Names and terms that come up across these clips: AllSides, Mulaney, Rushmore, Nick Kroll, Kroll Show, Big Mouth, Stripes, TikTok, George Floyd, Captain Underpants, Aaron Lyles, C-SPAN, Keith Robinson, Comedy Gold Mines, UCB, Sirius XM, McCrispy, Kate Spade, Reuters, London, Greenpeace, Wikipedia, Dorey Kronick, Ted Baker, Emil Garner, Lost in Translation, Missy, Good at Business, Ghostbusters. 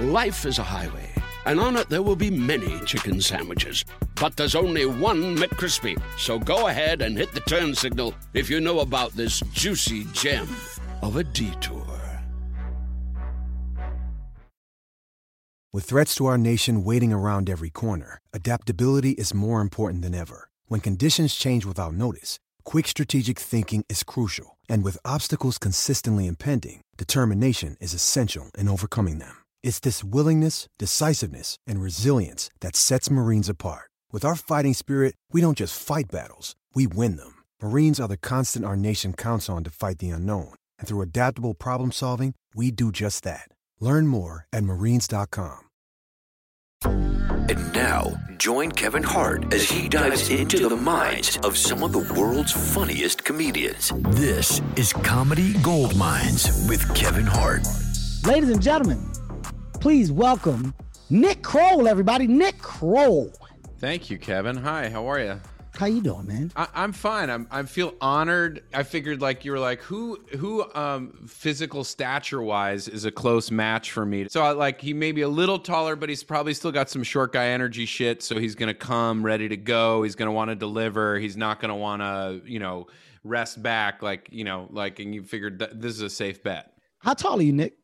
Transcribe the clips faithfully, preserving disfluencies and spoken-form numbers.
Life is a highway, and on it there will be many chicken sandwiches. But there's only one McCrispy, so go ahead and hit the turn signal if you know about this juicy gem of a detour. With threats to our nation waiting around every corner, adaptability is more important than ever. When conditions change without notice, quick strategic thinking is crucial, and with obstacles consistently impending, determination is essential in overcoming them. It's this willingness, decisiveness, and resilience that sets Marines apart. With our fighting spirit, we don't just fight battles, we win them. Marines are the constant our nation counts on to fight the unknown, and through adaptable problem solving, we do just that. Learn more at Marines dot com. And now, join Kevin Hart as he dives into the minds of some of the world's funniest comedians. This is Comedy Gold Mines with Kevin Hart. Ladies and gentlemen, please welcome Nick Kroll, everybody. Nick Kroll. Thank you, Kevin. Hi, how are you? How you doing, man? I, I'm fine. I'm. I feel honored. I figured, like, you were like, who, who, um, physical stature wise, is a close match for me. So I like he may be a little taller, but he's probably still got some short guy energy shit. So he's gonna come ready to go. He's gonna want to deliver. He's not gonna want to, you know, rest back. Like, you know, like, and you figured th- this is a safe bet. How tall are you, Nick?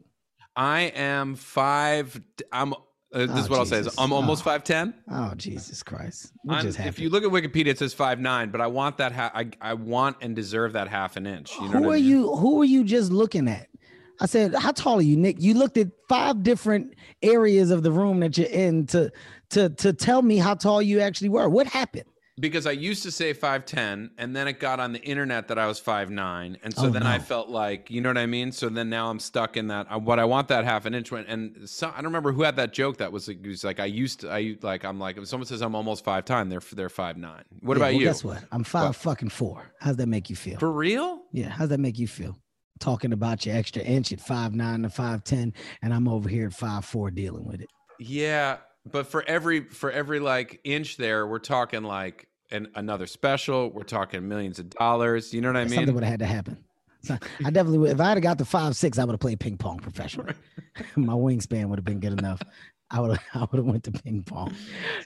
I am five. I'm. Uh, this oh, is what Jesus. I'll say is I'm almost five ten. Oh, Jesus Christ. Just if you look at Wikipedia, it says five nine, but I want that. Ha- I, I want and deserve that half an inch. You know who are I mean? you? Who are you just looking at? I said, how tall are you, Nick? You looked at five different areas of the room that you're in to to to tell me how tall you actually were. What happened? Because I used to say five ten, and then it got on the internet that I was five nine, and so oh, then no. I felt like, you know what I mean? So then now I'm stuck in that, I, what I want that half an inch went, and so, I don't remember who had that joke that was like, was like I used to, I like, I'm like, if someone says I'm almost five ten, they're they're five nine. What yeah, about well, you? Guess what? I'm five what? fucking four. How's that make you feel? For real? Yeah, how's that make you feel? Talking about your extra inch at five nine to five ten, and I'm over here at five four dealing with it. Yeah, but for every, for every like inch there, we're talking like an, another special. We're talking millions of dollars. You know what I mean? Something would have had to happen. So I definitely would. If I had got to five, six, I would have played ping pong professionally. My wingspan would have been good enough. I would have, I would have went to ping pong.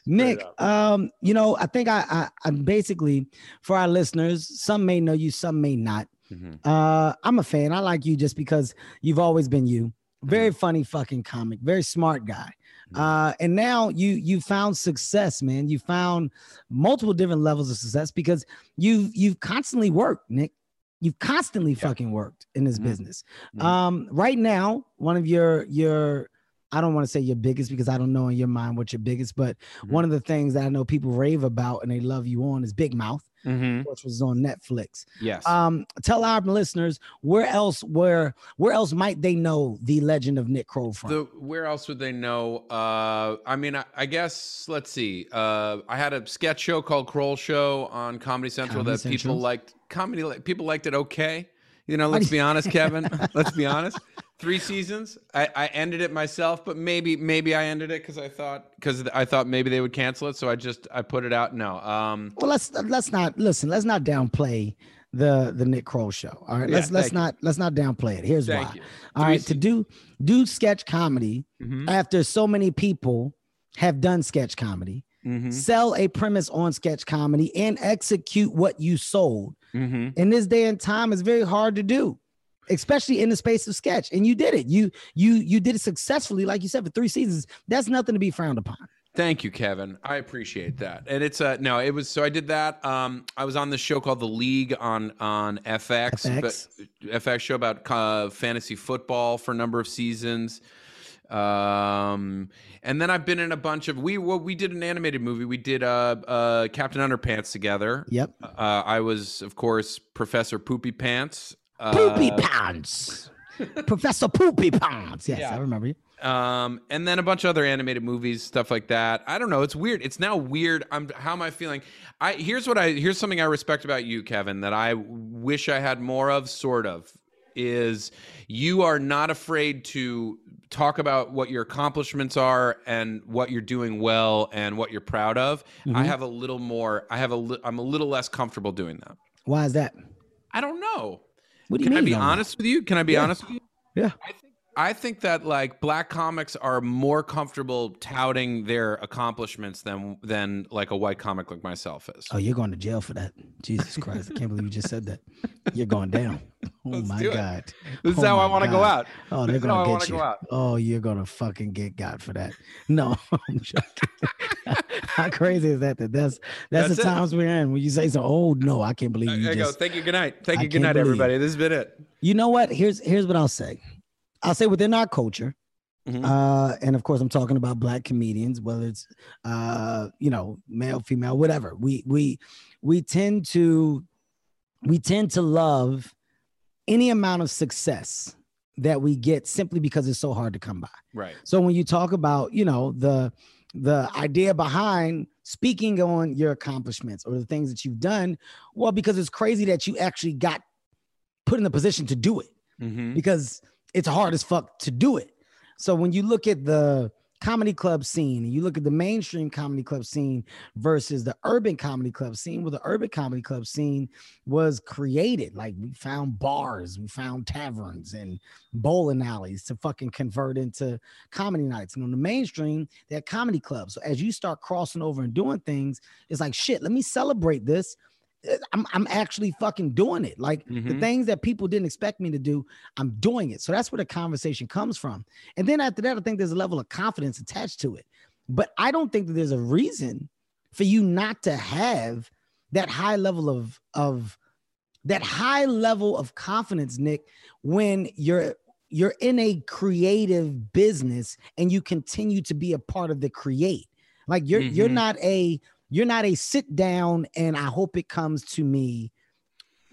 Nick, um, you know, I think I, I, I'm basically, for our listeners, some may know you, some may not. Mm-hmm. Uh, I'm a fan. I like you just because you've always been you. Very mm-hmm. funny fucking comic, very smart guy. Uh, and now you you found success, man. You found multiple different levels of success because you've you've constantly worked, Nick. You've constantly yeah. fucking worked in this mm-hmm. business. Mm-hmm. Um, right now, one of your your I don't want to say your biggest because I don't know in your mind what your biggest, but mm-hmm. one of the things that I know people rave about and they love you on is Big Mouth, mm-hmm. which was on Netflix. Yes. Um, tell our listeners where else where where else might they know the legend of Nick Kroll from? The, where else would they know? Uh, I mean, I, I guess let's see. Uh, I had a sketch show called Kroll Show on Comedy Central Comedy that Central. people liked. Comedy people liked it okay. You know, let's be honest, Kevin. Let's be honest. Three seasons. I, I ended it myself, but maybe maybe I ended it because I thought because I thought maybe they would cancel it. So I just I put it out. No. Um, well, let's let's not listen. Let's not downplay the the Nick Kroll Show. All right. Let's yeah, let's not you. let's not downplay it. Here's thank why. You. All right. Se- to do do sketch comedy mm-hmm. after so many people have done sketch comedy, mm-hmm. sell a premise on sketch comedy and execute what you sold. Mm-hmm. In this day and time, it's very hard to do, especially in the space of sketch. And you did it. You you you did it successfully, like you said, for three seasons. That's nothing to be frowned upon. Thank you, Kevin. I appreciate that. And it's uh no, it was so I did that. Um, I was on this show called The League on on F X, F X, F X show about uh, fantasy football for a number of seasons. Um, and then I've been in a bunch of we well, we did an animated movie. We did uh uh Captain Underpants together. Yep. Uh, I was, of course, Professor Poopy Pants. Poopy uh, Pants. Professor Poopy Pants. Yes, yeah. I remember you. Um, and then a bunch of other animated movies, stuff like that. I don't know. It's weird. It's now weird. I'm. How am I feeling? I here's what I here's something I respect about you, Kevin, that I wish I had more of. Sort of is you are not afraid to talk about what your accomplishments are and what you're doing well and what you're proud of. Mm-hmm. I have a little more. I have a. Li- I'm a little less comfortable doing that. Why is that? I don't know. What do you Can mean, I be honest know? with you? Can I be yeah. honest with you? Yeah. I think I think that like black comics are more comfortable touting their accomplishments than than like a white comic like myself is. Oh, you're going to jail for that. Jesus Christ. I can't believe you just said that. You're going down. Oh Let's my God. This oh is how I want to go out. Oh, they're going to get you. Go out. Oh, you're going to fucking get God for that. No. I'm joking. How crazy is that? that that's that's, that's the it. times we're in when you say so. Oh, no, I can't believe you. There you just, go. Thank you. Good night. Thank you. Good night, everybody. It. This has been it. You know what? Here's here's what I'll say. I'll say within our culture, mm-hmm. uh, and of course I'm talking about black comedians, whether it's uh, you know, male, female, whatever. We we we tend to we tend to love any amount of success that we get simply because it's so hard to come by. Right. So when you talk about, you know, the the idea behind speaking on your accomplishments or the things that you've done, well, because it's crazy that you actually got put in the position to do it, mm-hmm. because it's hard as fuck to do it. So when you look at the comedy club scene and you look at the mainstream comedy club scene versus the urban comedy club scene, well, the urban comedy club scene was created. Like we found bars, we found taverns and bowling alleys to fucking convert into comedy nights. And on the mainstream, they had comedy clubs. So as you start crossing over and doing things, it's like, shit, let me celebrate this. I'm I'm actually fucking doing it. Like mm-hmm. the things that people didn't expect me to do, I'm doing it. So that's where the conversation comes from. And then after that, I think there's a level of confidence attached to it. But I don't think that there's a reason for you not to have that high level of, of that high level of confidence, Nick, when you're you're in a creative business and you continue to be a part of the create. Like you're mm-hmm. you're not a You're not a sit down and I hope it comes to me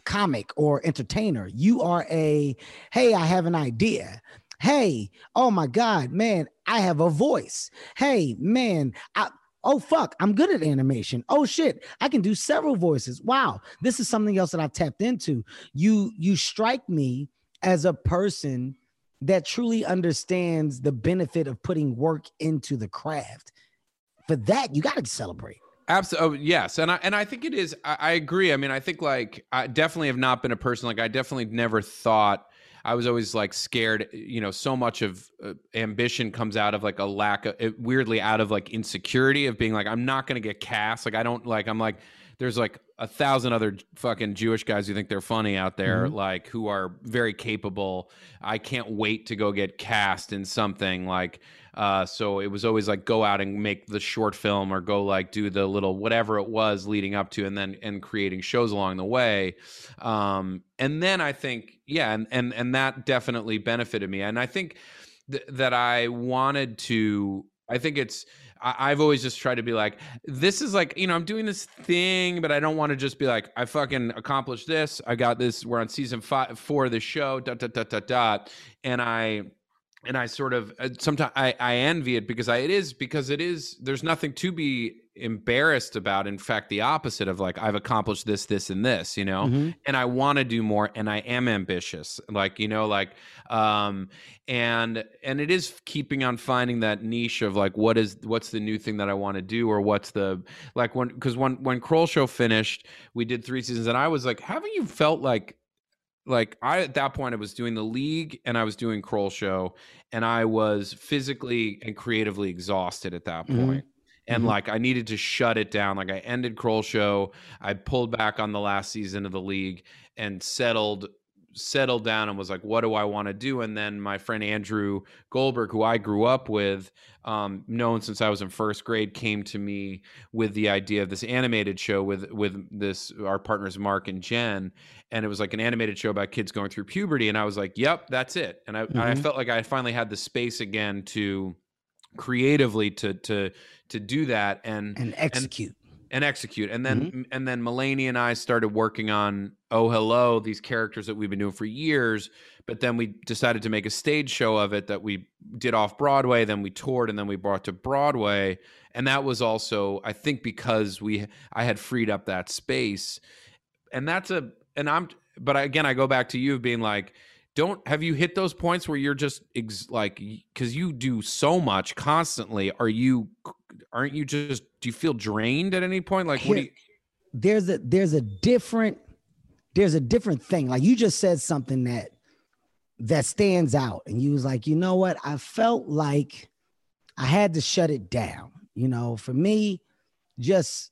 comic or entertainer. You are a, hey, I have an idea. Hey, oh my God, man, I have a voice. Hey, man, I, oh fuck, I'm good at animation. Oh shit, I can do several voices. Wow, this is something else that I've tapped into. You, you strike me as a person that truly understands the benefit of putting work into the craft. For that, you got to celebrate. Absolutely. Oh, yes. And I, and I think it is, I, I agree. I mean, I think like, I definitely have not been a person, like I definitely never thought, I was always like scared, you know, so much of uh, ambition comes out of like a lack of, it, weirdly out of like insecurity of being like, I'm not going to get cast. Like, I don't like, I'm like, there's like a thousand other fucking Jewish guys who think they're funny out there, mm-hmm. like who are very capable. I can't wait to go get cast in something like, Uh, so it was always like go out and make the short film or go like do the little whatever it was leading up to and then and creating shows along the way. Um, and then I think, yeah, and and and that definitely benefited me. And I think th- that I wanted to, I think it's, I- I've always just tried to be like, this is like, you know, I'm doing this thing, but I don't want to just be like, I fucking accomplished this. I got this. We're on season five, four of the show, dot, dot, dot, dot, dot. And I... And I sort of uh, sometimes I, I envy it because I, it is because it is there's nothing to be embarrassed about. In fact, the opposite of like I've accomplished this, this and this, you know, mm-hmm. and I want to do more and I am ambitious, like, you know, like um, and and it is keeping on finding that niche of like, what is what's the new thing that I want to do or what's the like when because when when Kroll Show finished, we did three seasons and I was like, haven't you felt like. Like I, at that point I was doing The League and I was doing Kroll Show and I was physically and creatively exhausted at that point. Mm-hmm. And mm-hmm. like, I needed to shut it down. Like I ended Kroll Show. I pulled back on the last season of The League and settled, settled down and was like, what do I want to do? And then my friend, Andrew Goldberg, who I grew up with, um, known since I was in first grade, came to me with the idea of this animated show with with this our partners Mark and Jen, and it was like an animated show about kids going through puberty, and I was like, "Yep, that's it." And I, mm-hmm. I felt like I finally had the space again to creatively to to to do that and and execute. And, And execute. And then mm-hmm. and then Mulaney and I started working on Oh, Hello, these characters that we've been doing for years. But then we decided to make a stage show of it that we did off Broadway. Then we toured and then we brought to Broadway. And that was also, I think, because we I had freed up that space. And that's a and I'm but again, I go back to you being like, don't have you hit those points where you're just ex, like because you do so much constantly? Are you aren't you just do you feel drained at any point? Like what Here, do you- there's a there's a different there's a different thing. Like you just said something that that stands out? And you was like, you know what? I felt like I had to shut it down. You know, for me, just,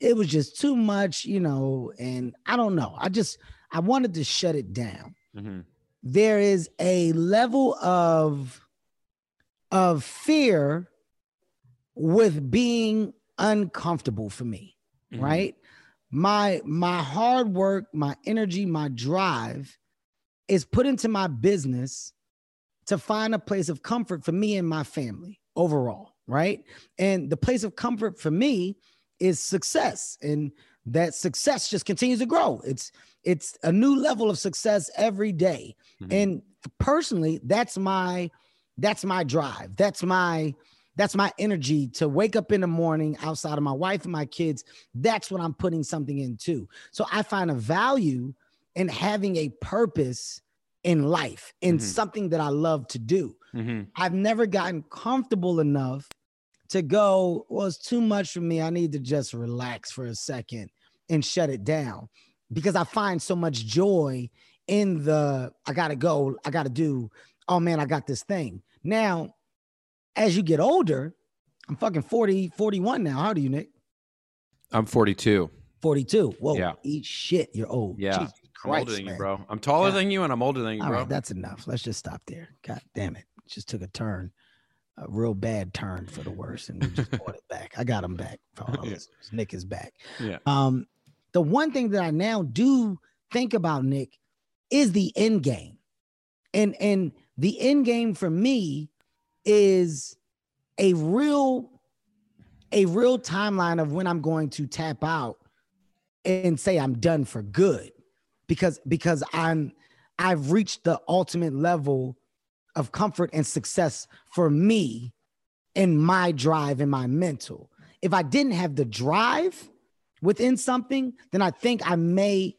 it was just too much, you know, and I don't know. I just, I wanted to shut it down. Mm-hmm. There is a level of, of fear with being uncomfortable for me, mm-hmm. right? My, my hard work, my energy, my drive is put into my business to find a place of comfort for me and my family overall, right? And the place of comfort for me is success, and that success just continues to grow. It's, it's a new level of success every day. Mm-hmm. And personally, that's my, that's my drive. That's my, that's my energy to wake up in the morning outside of my wife and my kids. That's what I'm putting something into. So I find a value in having a purpose in life, in mm-hmm. something that I love to do. Mm-hmm. I've never gotten comfortable enough to go, well, it's too much for me. I need to just relax for a second and shut it down, because I find so much joy in the, I gotta go, I gotta do, oh man, I got this thing. Now, as you get older, I'm fucking forty, forty-one now. How old are you, Nick? I'm forty-two. forty-two. Whoa, yeah. Eat shit, you're old. Yeah, Jesus Christ, I'm older than man. You, bro. I'm taller yeah. than you and I'm older than you, all bro. Right, that's enough. Let's just stop there. God damn it. Just took a turn. A real bad turn for the worse, and we just brought it back. I got him back. Yeah. Nick is back. Yeah. Um, the one thing that I now do think about, Nick, is the end game. And and the end game for me is a real, a real timeline of when I'm going to tap out and say I'm done for good. Because because I'm I've reached the ultimate level of comfort and success for me and my drive and my mental. If I didn't have the drive within something, then I think I may,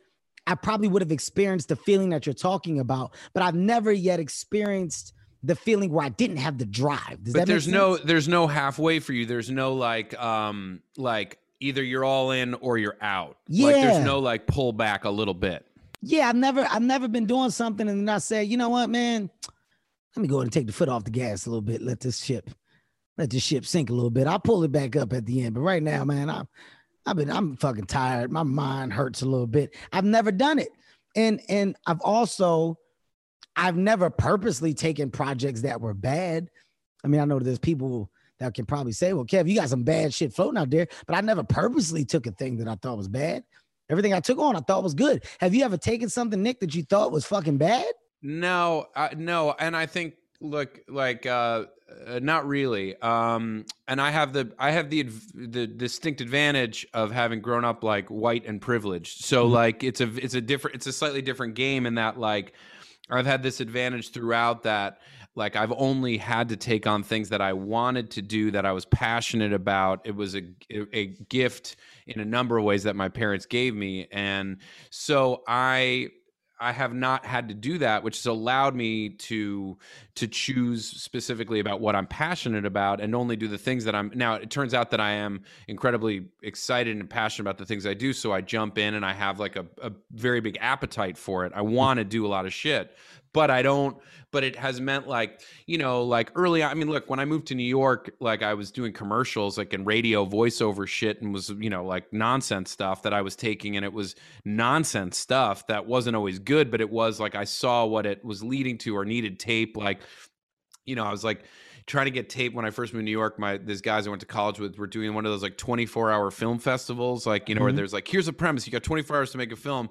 I probably would have experienced the feeling that you're talking about, but I've never yet experienced the feeling where I didn't have the drive. Does but that there's make sense? no, there's no halfway for you. There's no like, um, like either you're all in or you're out. Yeah. Like there's no like pull back a little bit. Yeah. I've never, I've never been doing something and then I said, you know what, man, let me go ahead and take the foot off the gas a little bit. Let this ship, let this ship sink a little bit. I'll pull it back up at the end. But right now, man, I'm, I've been, I'm fucking tired. My mind hurts a little bit. I've never done it. And, and I've also, I've never purposely taken projects that were bad. I mean, I know there's people that can probably say, well, Kev, you got some bad shit floating out there, but I never purposely took a thing that I thought was bad. Everything I took on, I thought was good. Have you ever taken something, Nick, that you thought was fucking bad? No, uh, no. And I think, look, like, uh, uh, not really. Um, and I have the, I have the, the distinct advantage of having grown up like white and privileged. So mm-hmm. like, it's a, it's a different, it's a slightly different game in that, like, I've had this advantage throughout that, like, I've only had to take on things that I wanted to do, that I was passionate about. It was a, a gift in a number of ways that my parents gave me. And so I, I have not had to do that, which has allowed me to to choose specifically about what I'm passionate about and only do the things that I'm. Now, it turns out that I am incredibly excited and passionate about the things I do. So I jump in and I have like a, a very big appetite for it. I want to do a lot of shit, but I don't, but it has meant like, you know, like early on, I mean, look, when I moved to New York, like I was doing commercials, like in radio voiceover shit and was, you know, like nonsense stuff that I was taking. And it was nonsense stuff that wasn't always good, but it was like, I saw what it was leading to or needed tape. Like, you know, I was like trying to get tape when I first moved to New York. My, these guys I went to college with were doing one of those like twenty-four hour film festivals, like, you know, mm-hmm. where there's like, here's a premise, you got twenty-four hours to make a film.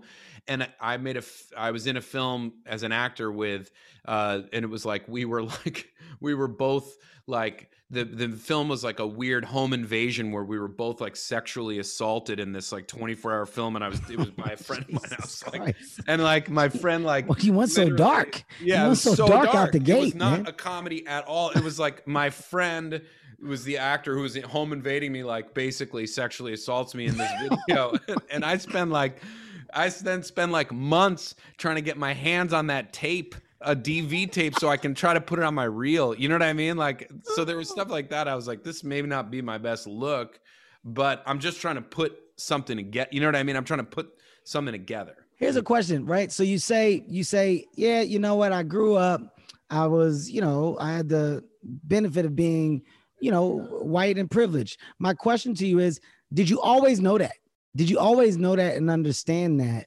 And I made a, f- I was in a film as an actor with, uh, and it was like, we were like, we were both like, the the film was like a weird home invasion where we were both like sexually assaulted in this like twenty-four hour film. And I was, it was by a friend of mine. I was like, and like my friend, like, well, you went so dark. Yeah. It was so dark, dark out the gate. It was not man. a comedy at all. It was like my friend was the actor who was home invading me, like basically sexually assaults me in this video. And I spent like, I then spend like months trying to get my hands on that tape, a D V tape, so I can try to put it on my reel. You know what I mean? Like, so there was stuff like that. I was like, this may not be my best look, but I'm just trying to put something together. You know what I mean? I'm trying to put something together. Here's a question, right? So you say, you say, yeah, you know what? I grew up, I was, you know, I had the benefit of being, you know, white and privileged. My question to you is, did you always know that? Did you always know that and understand that?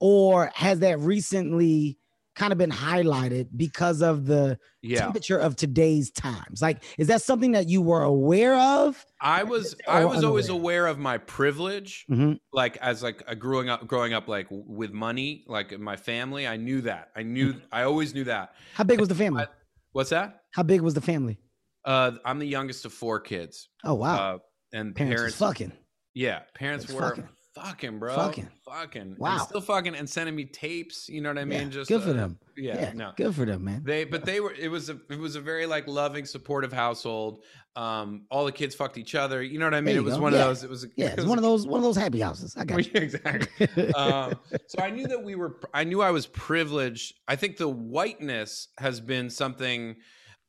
Or has that recently kind of been highlighted because of the yeah. temperature of today's times? Like, is that something that you were aware of? I was, I was unaware? always aware of my privilege. Mm-hmm. Like as like a growing up, growing up, like with money, like in my family, I knew that I knew, mm-hmm. I always knew that. How big was the family? I, what's that? How big was the family? Uh, I'm the youngest of four kids. Oh, wow. Uh, and parents, parents fucking. Yeah. Parents it's were fucking. Fucking bro, fucking, fucking, wow, and still fucking, and sending me tapes. You know what I mean? Yeah, just good for uh, them. Yeah, yeah, no, good for them, man. They, but they were. It was a, it was a very like loving, supportive household. Um, all the kids fucked each other. You know what I mean? It was go. one yeah. of those. It was yeah, it was, it was one of those, one of those happy houses. I got you. Exactly. um, so I knew that we were. I knew I was privileged. I think the whiteness has been something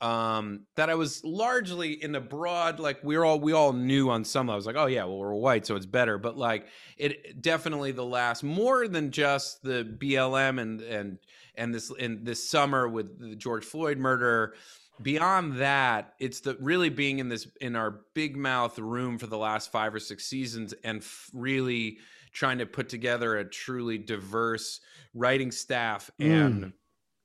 um that I was largely in the broad, like we we're all we all knew on some. I was like, oh yeah, well, we're white, so it's better. But like it definitely the last more than just the B L M and and and this in this summer with the George Floyd murder. Beyond that, it's the really being in this in our Big Mouth room for the last five or six seasons and f- really trying to put together a truly diverse writing staff and mm.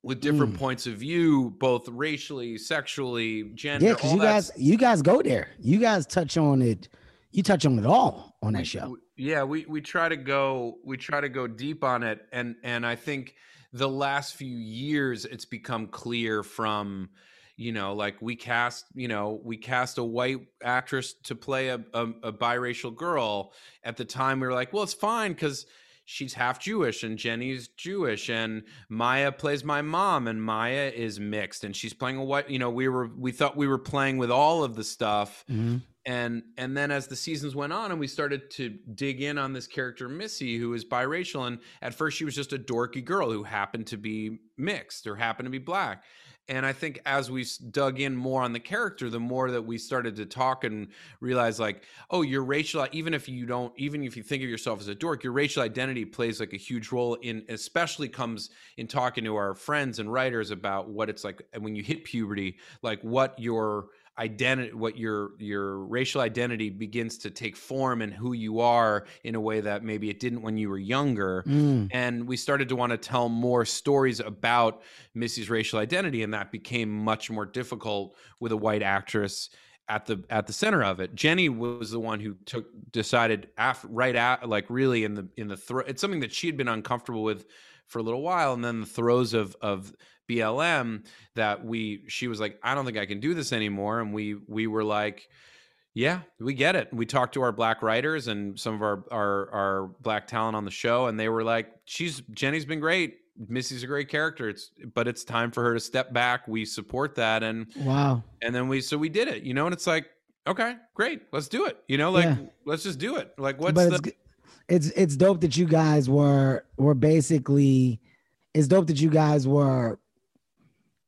with different mm. points of view, both racially, sexually, gender. Yeah, because you guys, you guys go there. You guys touch on it. You touch on it all on that show. Yeah, we we try to go. We try to go deep on it, and and I think the last few years, it's become clear from, you know, like we cast, you know, we cast a white actress to play a a, a biracial girl. At the time, we were like, well, it's fine because she's half Jewish and Jenny's Jewish and Maya plays my mom and Maya is mixed and she's playing a white, you know, we were, we thought we were playing with all of the stuff. Mm-hmm. And, and then as the seasons went on and we started to dig in on this character, Missy, who is biracial. And at first she was just a dorky girl who happened to be mixed or happened to be black. And I think as we dug in more on the character, the more that we started to talk and realize like, oh, your racial, even if you don't, even if you think of yourself as a dork, your racial identity plays like a huge role in, especially comes in talking to our friends and writers about what it's like when you hit puberty, like what your identity, what your, your racial identity begins to take form and who you are in a way that maybe it didn't when you were younger. Mm. And we started to want to tell more stories about Missy's racial identity. And that became much more difficult with a white actress at the, at the center of it. Jenny was the one who took, decided after right at like really in the, in the throw, it's something that she had been uncomfortable with for a little while. And then the throes of, of, B L M that we she was like, I don't think I can do this anymore. And we we were like, yeah, we get it. And we talked to our black writers and some of our, our our black talent on the show, and they were like, she's Jenny's been great. Missy's a great character. It's but it's time for her to step back. We support that. And wow. And then we so we did it, you know, and it's like, okay, great, let's do it. You know, like yeah. let's just do it. Like what's but the it's it's dope that you guys were were basically it's dope that you guys were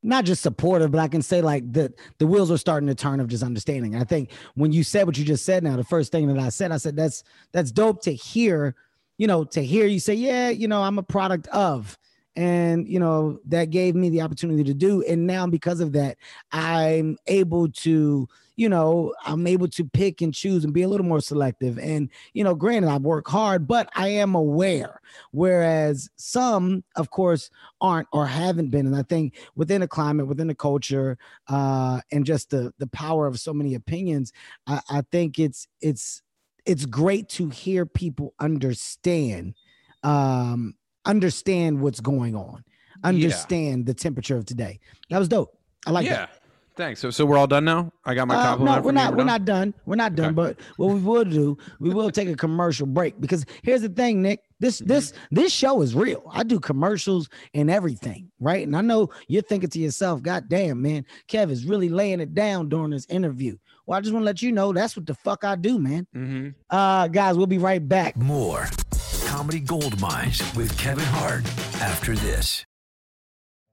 not just supportive, but I can say like the, the wheels are starting to turn of just understanding. I think when you said what you just said now, the first thing that I said, I said, that's, that's dope to hear, you know, to hear you say, yeah, you know, I'm a product of, and you know, that gave me the opportunity to do. And now because of that, I'm able to, you know, I'm able to pick and choose and be a little more selective. And, you know, granted, I work hard, but I am aware, whereas some, of course, aren't or haven't been. And I think within the climate, within the culture, uh, and just the the power of so many opinions, I, I think it's it's it's great to hear people understand, um, understand what's going on, understand yeah. the temperature of today. That was dope. I like yeah. that. Thanks. So, so we're all done now. I got my uh, compliment. No, we're not. We're, we're not done. We're not done. Okay. But what we will do, we will take a commercial break because here's the thing, Nick. This mm-hmm. this this show is real. I do commercials and everything, right? And I know you're thinking to yourself, "God damn, man, Kev is really laying it down during this interview." Well, I just want to let you know that's what the fuck I do, man. Mm-hmm. Uh, guys, we'll be right back. More Comedy Gold Mines with Kevin Hart after this.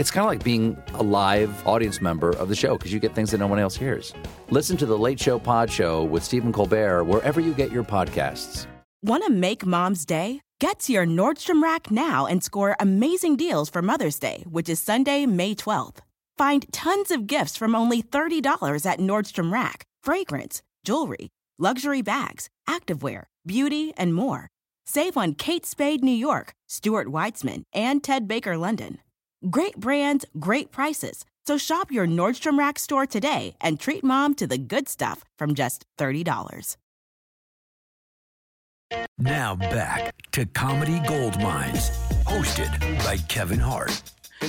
It's kind of like being a live audience member of the show because you get things that no one else hears. Listen to The Late Show Pod Show with Stephen Colbert wherever you get your podcasts. Want to make Mom's day? Get to your Nordstrom Rack now and score amazing deals for Mother's Day, which is Sunday, May twelfth. Find tons of gifts from only thirty dollars at Nordstrom Rack. Fragrance, jewelry, luxury bags, activewear, beauty, and more. Save on Kate Spade, New York, Stuart Weitzman, and Ted Baker, London. Great brands, great prices. So shop your Nordstrom Rack store today and treat Mom to the good stuff from just thirty dollars. Now back to Comedy Gold Mines, hosted by Kevin Hart.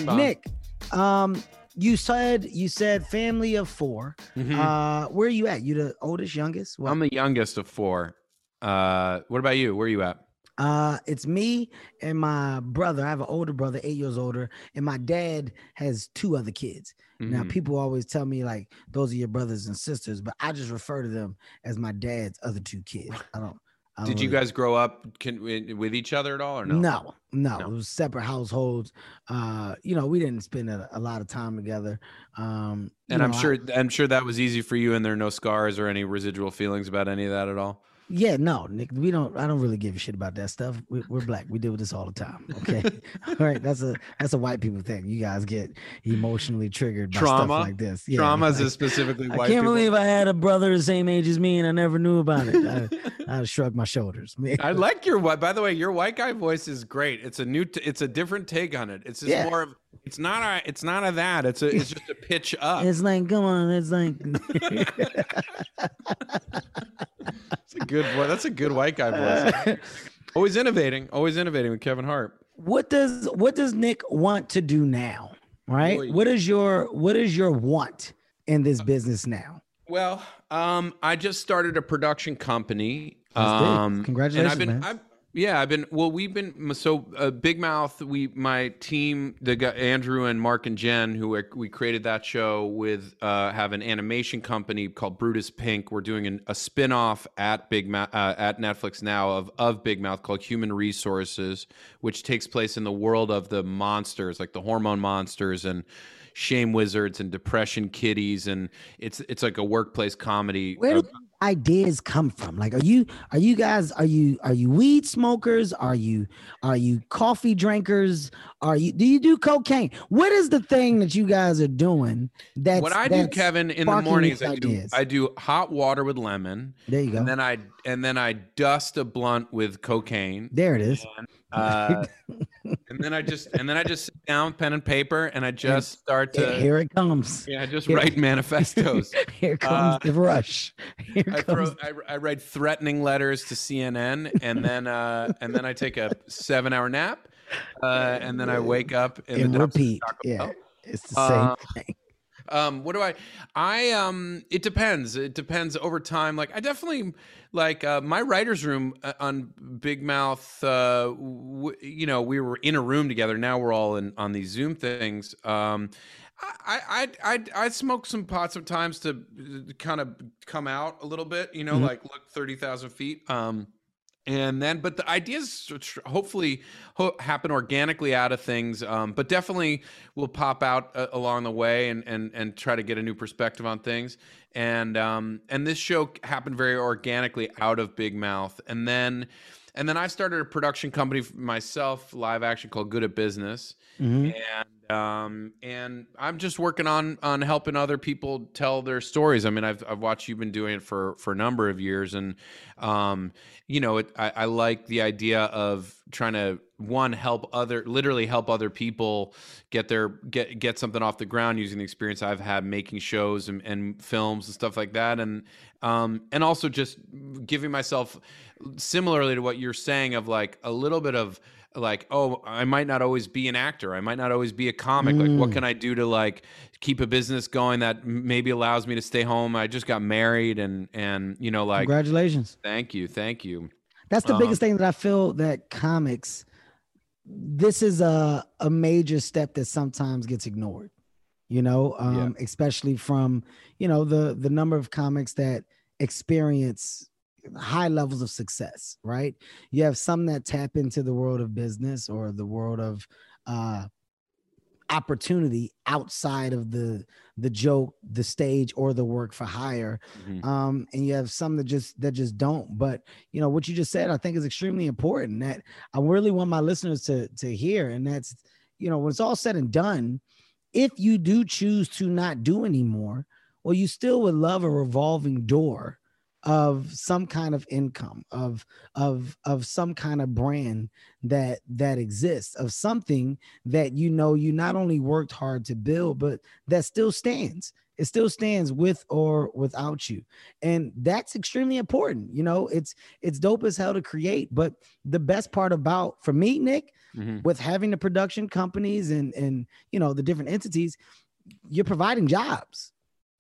Nick, um, you said you said family of four. Mm-hmm. Uh, where are you at? You the oldest, youngest? What? I'm the youngest of four. Uh, what about you? Where are you at? Uh, it's me and my brother. I have an older brother, eight years older, and my dad has two other kids. Mm-hmm. Now, people always tell me, like, those are your brothers and sisters, but I just refer to them as my dad's other two kids. I don't. I don't Did really... you guys grow up can, with each other at all or no? No, no, no. It was separate households. Uh, you know, we didn't spend a, a lot of time together. Um, and I'm know, sure, I, I'm sure that was easy for you, and there are no scars or any residual feelings about any of that at all. Yeah, no, Nick, we don't, I don't really give a shit about that stuff. We, we're black. We deal with this all the time. Okay. All right. That's a, that's a white people thing. You guys get emotionally triggered by Trauma. stuff like this. Yeah, Trauma like, is specifically white people. I can't people. believe I had a brother the same age as me and I never knew about it. I, I shrugged my shoulders. I like your white, by the way, your white guy voice is great. It's a new, t- it's a different take on it. It's just yeah. more of, it's not a, it's not a that. It's a, it's just a pitch up. It's like, come on. It's like. That's a good boy. That's a good white guy voice. Always innovating. Always innovating with Kevin Hart. What does what does Nick want to do now? Right? Boy. What is your what is your want in this business now? Well, um, I just started a production company. That's um, big. Congratulations, and I've been, man. I've, yeah, I've been. Well, we've been so uh, Big Mouth. We my team, the guy, Andrew and Mark and Jen, who are, we created that show with, uh, have an animation company called Brutus Pink. We're doing an, a spinoff at Big Mouth uh, at Netflix now of of Big Mouth called Human Resources, which takes place in the world of the monsters, like the hormone monsters and shame wizards and depression kitties, and it's it's like a workplace comedy. Where do ideas come from? Like, are you are you guys are you are you weed smokers? Are you are you coffee drinkers? Are you do you do cocaine? What is the thing that you guys are doing? That's what I that's do, Kevin. In the mornings, I do ideas. I do hot water with lemon. There you go. And then I and then I dust a blunt with cocaine. There it is. And, uh, and then I just and then I just sit down, pen and paper, and I just start to yeah, here it comes. Yeah, I just here, write manifestos. Here comes uh, the rush. Here I, comes. Throw, I, I write threatening letters to C N N, and then uh, and then I take a seven-hour nap, uh, and then I wake up in and the repeat. Yeah, it's the same uh, thing. Um, what do I, I, um, it depends. It depends over time. Like I definitely like, uh, my writer's room on Big Mouth, uh, w- you know, we were in a room together. Now we're all in on these Zoom things. Um, I, I, I, I smoke some pot sometimes to kind of come out a little bit, you know, mm-hmm. like look thirty thousand feet. Um, And then, but the ideas hopefully ho- happen organically out of things, um, but definitely will pop out uh, along the way and, and and try to get a new perspective on things. And um, and this show happened very organically out of Big Mouth. And then and then I started a production company for myself, live action called Good at Business. Mm-hmm. And um and I'm just working on on helping other people tell their stories. I mean, I've I've watched you've been doing it for for a number of years, and um you know it, I, I like the idea of trying to one help other literally help other people get their get get something off the ground using the experience I've had making shows and, and films and stuff like that, and um and also just giving myself similarly to what you're saying of like a little bit of like, oh, I might not always be an actor. I might not always be a comic. Mm. Like, what can I do to like keep a business going that maybe allows me to stay home? I just got married, and and you know, like, congratulations. Thank you, thank you. That's the um, biggest thing that I feel that comics. This is a a major step that sometimes gets ignored, you know, um, yeah. especially from, you know, the the number of comics that experience high levels of success, right? You have some that tap into the world of business or the world of uh, opportunity outside of the the joke, the stage, or the work for hire. Mm-hmm. Um, and you have some that just that just don't. But you know what you just said, I think is extremely important, that I really want my listeners to to hear. And that's, you know, when it's all said and done, if you do choose to not do anymore, well, you still would love a revolving door of some kind of income, of of of some kind of brand that that exists, of something that you know you not only worked hard to build, but that still stands. It still stands with or without you. And that's extremely important. You know, it's it's dope as hell to create, but the best part about, for me, Nick, mm-hmm. with having the production companies and and you know the different entities, you're providing jobs.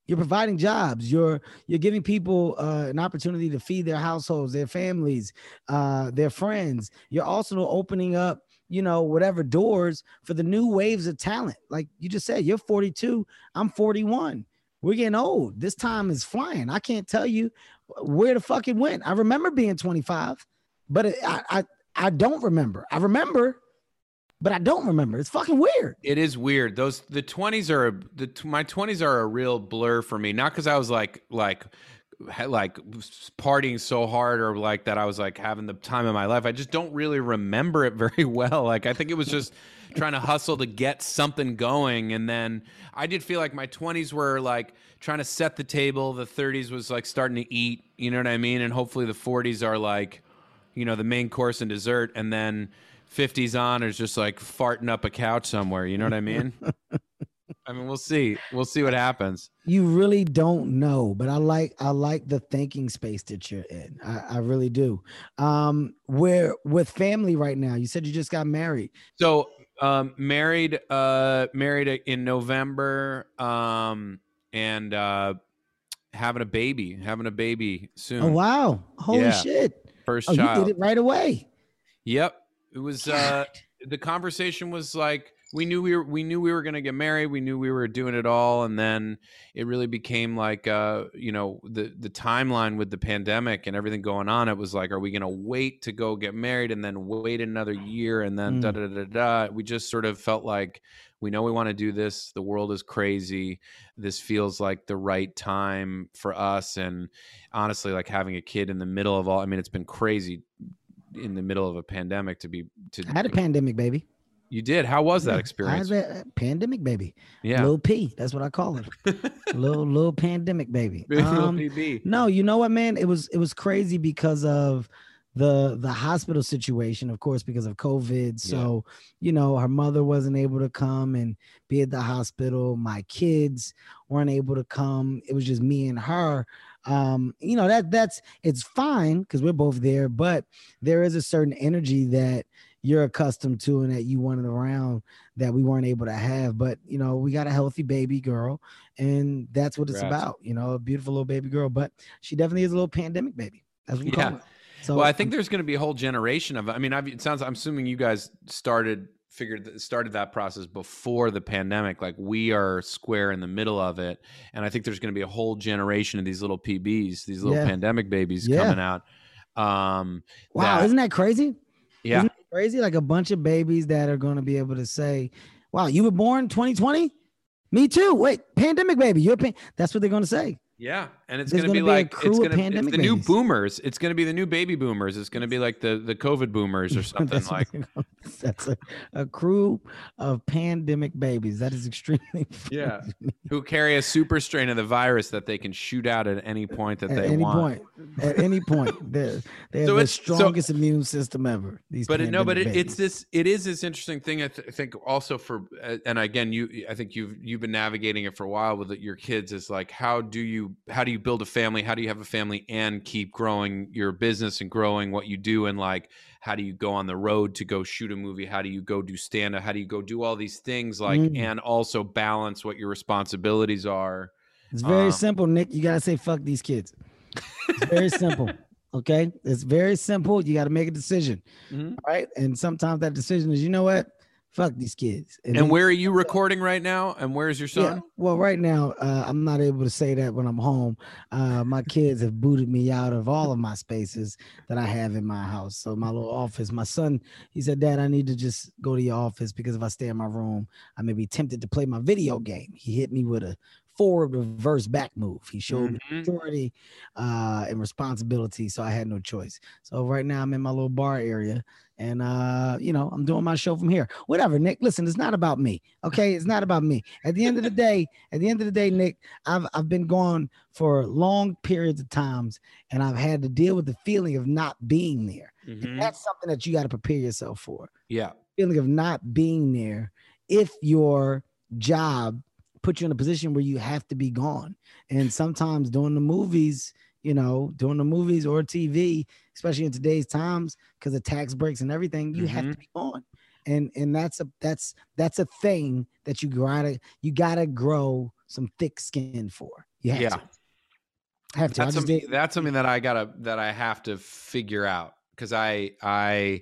You're providing jobs. You're you're giving people uh, an opportunity to feed their households, their families, uh, their friends. You're also opening up, you know, whatever doors for the new waves of talent. Like you just said, you're forty-two. I'm forty-one. We're getting old. This time is flying. I can't tell you where the fuck it went. I remember being twenty-five, but it, I, I I don't remember. I remember. But I don't remember. It's fucking weird. It is weird. Those the twenties are a, the my twenties are a real blur for me. Not because I was like like like partying so hard or like that. I was like having the time of my life. I just don't really remember it very well. Like I think it was just trying to hustle to get something going, and then I did feel like my twenties were like trying to set the table. The thirties was like starting to eat. You know what I mean? And hopefully the forties are like, you know, the main course and dessert, and then. fifties on is just like farting up a couch somewhere. You know what I mean? I mean, we'll see. We'll see what happens. You really don't know, but I like I like the thinking space that you're in. I, I really do. Um, we're with family right now. You said you just got married. So um, married, uh, married in November, um, and uh, having a baby, having a baby soon. Oh wow! Holy yeah. shit! First oh, child. You did it right away. Yep. It was uh, the conversation was like we knew we were we knew we were gonna get married. We knew we were doing it all, and then it really became like uh, you know the the timeline with the pandemic and everything going on. It was like, are we gonna wait to go get married and then wait another year and then mm. da da da da? We just sort of felt like we know we want to do this. The world is crazy. This feels like the right time for us. And honestly, like having a kid in the middle of all, I mean, it's been crazy. In the middle of a pandemic to be to I had a pandemic baby. You did? How was that experience? I had a pandemic baby. Yeah. Little P. That's what I call it. little little pandemic baby. Um, no, you know what, man? It was it was crazy because of the the hospital situation, of course, because of COVID. So, yeah. you know, her mother wasn't able to come and be at the hospital. My kids weren't able to come. It was just me and her. Um, you know, that that's, it's fine because we're both there, but there is a certain energy that you're accustomed to and that you wanted around that we weren't able to have. But, you know, we got a healthy baby girl, and that's what Congrats. It's about, you know, a beautiful little baby girl, but she definitely is a little pandemic baby. That's what we yeah. call it. So, well, I think there's going to be a whole generation of, I mean, I've, it sounds, I'm assuming you guys started, figured, started that process before the pandemic. Like we are square in the middle of it. And I think there's going to be a whole generation of these little P Bs, these little yeah. pandemic babies yeah. coming out. Um, wow. That, isn't that crazy? Yeah. Isn't that crazy? Like a bunch of babies that are going to be able to say, wow, you were born twenty twenty? Me too. Wait, pandemic baby. You're a pan-. That's what they're going to say. Yeah, and it's going to be like it's going to the new boomers. It's going to be the new baby boomers. It's going to be like the the COVID boomers or something like. That's a, a crew of pandemic babies. That is extremely yeah. Who carry a super strain of the virus that they can shoot out at any point that they want. At any point, at any point, they're, they have so the strongest so, immune system ever. These but it, no, but it, it's this. It is this interesting thing. I, th- I think also for and again, you. I think you've you've been navigating it for a while with your kids. Is like how do you. How do you build a family? How do you have a family and keep growing your business and growing what you do? And like, How do you go on the road to go shoot a movie? How do you go do stand up? How do you go do all these things? Like, mm. and also balance what your responsibilities are. It's very um, simple, Nick. You got to say, fuck these kids. It's very simple. Okay. It's very simple. You got to make a decision. Mm-hmm. Right. And sometimes that decision is, you know what? Fuck these kids. And, and then, where are you recording right now? And where's your son? Yeah, well, right now, uh, I'm not able to say that when I'm home. Uh, my kids have booted me out of all of my spaces that I have in my house. So my little office, my son, he said, Dad, I need to just go to your office because if I stay in my room, I may be tempted to play my video game. He hit me with a forward, reverse, back move. He showed mm-hmm. me authority uh, and responsibility, so I had no choice. So right now I'm in my little bar area, and uh, you know, I'm doing my show from here. Whatever, Nick. Listen, it's not about me. Okay, it's not about me. At the end of the day, at the end of the day, Nick, I've I've been gone for long periods of times, and I've had to deal with the feeling of not being there. Mm-hmm. And that's something that you got to prepare yourself for. Yeah, the feeling of not being there if your job put you in a position where you have to be gone. And sometimes doing the movies, you know, doing the movies or T V, especially in today's times, because of tax breaks and everything, you mm-hmm. have to be gone. And and that's a that's that's a thing that you gotta you gotta grow some thick skin for. You have yeah. to. Have to. That's, something, that's something that I gotta that I have to figure out because I I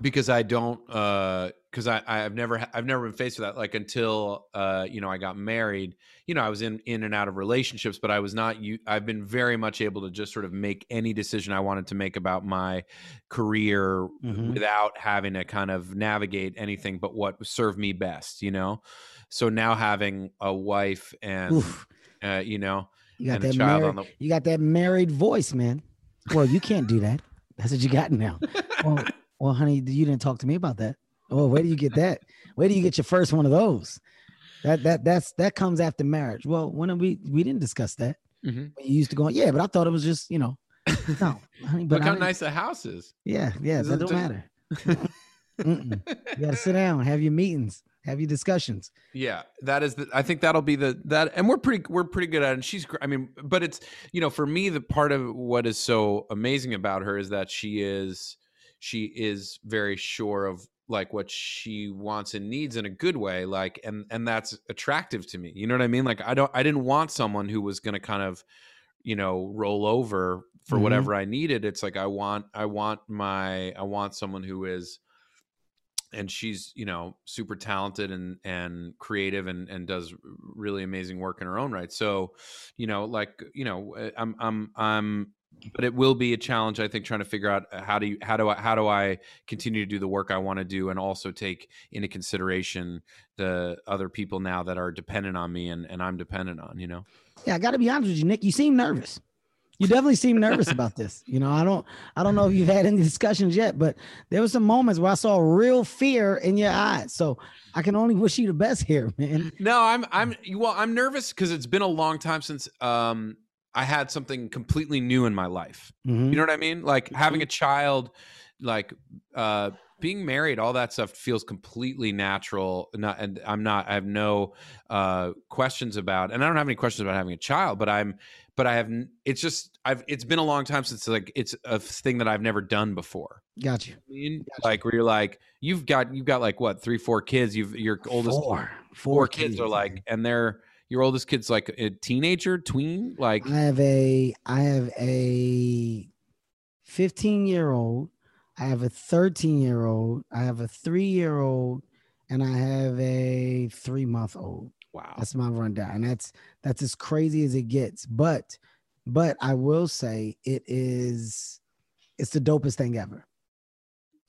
because I don't uh Cause I, I've never, I've never been faced with that. Like until, uh, you know, I got married, you know, I was in, in and out of relationships, but I was not, you, I've been very much able to just sort of make any decision I wanted to make about my career mm-hmm. without having to kind of navigate anything, but what served me best, you know? So now having a wife and, uh, you know, you got, that child on the- you got that married voice, man. Well, you can't do that. That's what you got now. Well, well, honey, you didn't talk to me about that. Oh, where do you get that? Where do you get your first one of those? That that that's that comes after marriage. Well, when we we didn't discuss that. Mm-hmm. You used to go, yeah, but I thought it was just, you know, no. Honey, but look how nice the house is. Yeah, yeah, that don't matter. You gotta sit down, have your meetings, have your discussions. Yeah, that is the. I think that'll be the that, and we're pretty we're pretty good at it. And she's, I mean, but it's you know, for me, the part of what is so amazing about her is that she is she is very sure of. Like what she wants and needs in a good way, like and and that's attractive to me. You know what I mean? Like I don't, I didn't want someone who was going to kind of, you know, roll over for mm-hmm. whatever I needed. It's like I want, I want my, I want someone who is, and she's, you know, super talented and and creative and and does really amazing work in her own right. So, you know, like you know, I'm I'm I'm. But it will be a challenge, I think, trying to figure out how do you, how do I how do I continue to do the work I want to do and also take into consideration the other people now that are dependent on me and, and I'm dependent on, you know? Yeah, I got to be honest with you, Nick. You seem nervous. You definitely seem nervous about this. You know, I don't I don't know if you've had any discussions yet, but there were some moments where I saw real fear in your eyes. So I can only wish you the best here, man. No, I'm I'm well, I'm nervous because it's been a long time since um. I had something completely new in my life. Mm-hmm. You know what I mean? Like having a child, like uh, being married, all that stuff feels completely natural. Not, and I'm not, I have no uh, questions about, and I don't have any questions about having a child, but I'm, but I have, it's just, I've, it's been a long time since like, it's a thing that I've never done before. Got you. You know what I mean? Got like you. Where you're like, you've got, you've got like what, three, four kids. You've your oldest, four, four, four kids, kids are like, and they're, your oldest kid's like a teenager, tween, like I have a, I have a fifteen year old, I have a thirteen year old, I have a three year old, and I have a three month old. Wow, that's my rundown, and that's that's as crazy as it gets. But, but I will say it is, it's the dopest thing ever.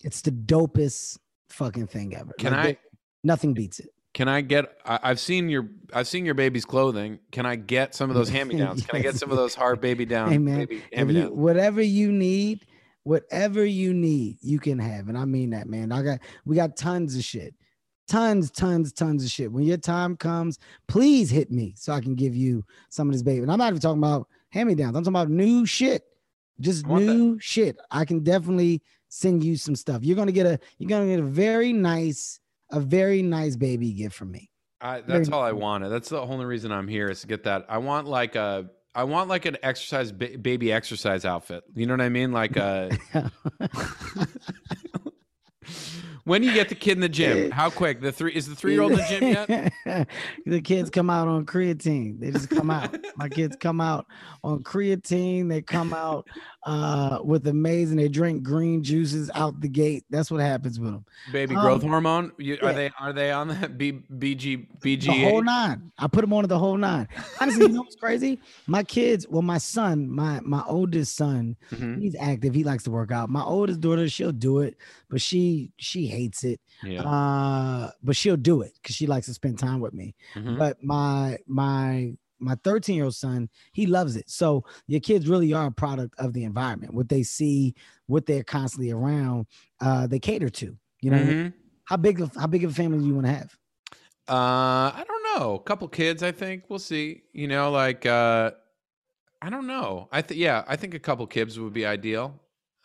It's the dopest fucking thing ever. Can like, I? Nothing beats it. Can I get, I, I've seen your, I've seen your baby's clothing. Can I get some of those hand-me-downs? Yes. Can I get some of those hard baby down? Hey man, baby, you, whatever you need, whatever you need, you can have. And I mean that, man. I got, we got tons of shit. Tons, tons, tons of shit. When your time comes, please hit me so I can give you some of this baby. And I'm not even talking about hand-me-downs. I'm talking about new shit. Just new that. shit. I can definitely send you some stuff. You're going to get a, you're going to get a very nice, A very nice baby gift from me. I, that's very all nice. I wanted. That's the only reason I'm here is to get that. I want like a I want like an exercise ba baby exercise outfit. You know what I mean? Like uh when do you get the kid in the gym? How quick? The three is the three-year-old in the gym yet? The kids come out on creatine. They just come out. My kids come out on creatine. They come out uh, with amazing. They drink green juices out the gate. That's what happens with them. Baby um, growth hormone. You, yeah. Are they are they on that B G B G? The whole nine. I put them on to the whole nine. Honestly, you know what's crazy? My kids. Well, my son, my my oldest son, mm-hmm. he's active. He likes to work out. My oldest daughter, she'll do it, but she she. hates it, yeah. uh, but she'll do it because she likes to spend time with me. Mm-hmm. But my my my thirteen year old son, he loves it. So your kids really are a product of the environment, what they see, what they're constantly around. Uh, they cater to. You know, mm-hmm. what I mean? How big how big of a family do you want to have? Uh, I don't know. A couple kids, I think. We'll see. You know, like uh, I don't know. I think yeah, I think a couple kids would be ideal.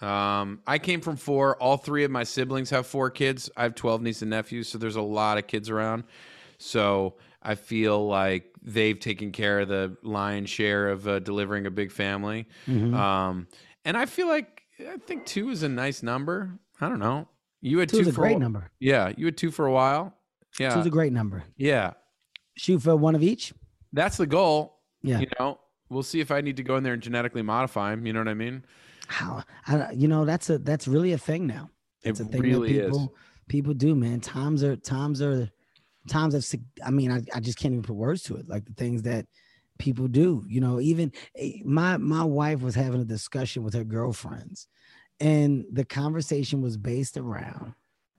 Um, I came from four. All three of my siblings have four kids. I have twelve nieces and nephews, so there's a lot of kids around. So I feel like they've taken care of the lion's share of uh, delivering a big family. Mm-hmm. Um, and I feel like I think two is a nice number. I don't know. You had two, two is for a great number. Yeah, you had two for a while. Yeah, two's a great number. Yeah, shoot for one of each. That's the goal. Yeah, you know, we'll see if I need to go in there and genetically modify them. You know what I mean? How I, you know that's a that's really a thing now. It's a thing really that people, is. People do, man. Times are times are times have. I mean, I I just can't even put words to it. Like the things that people do. You know, even my my wife was having a discussion with her girlfriends, and the conversation was based around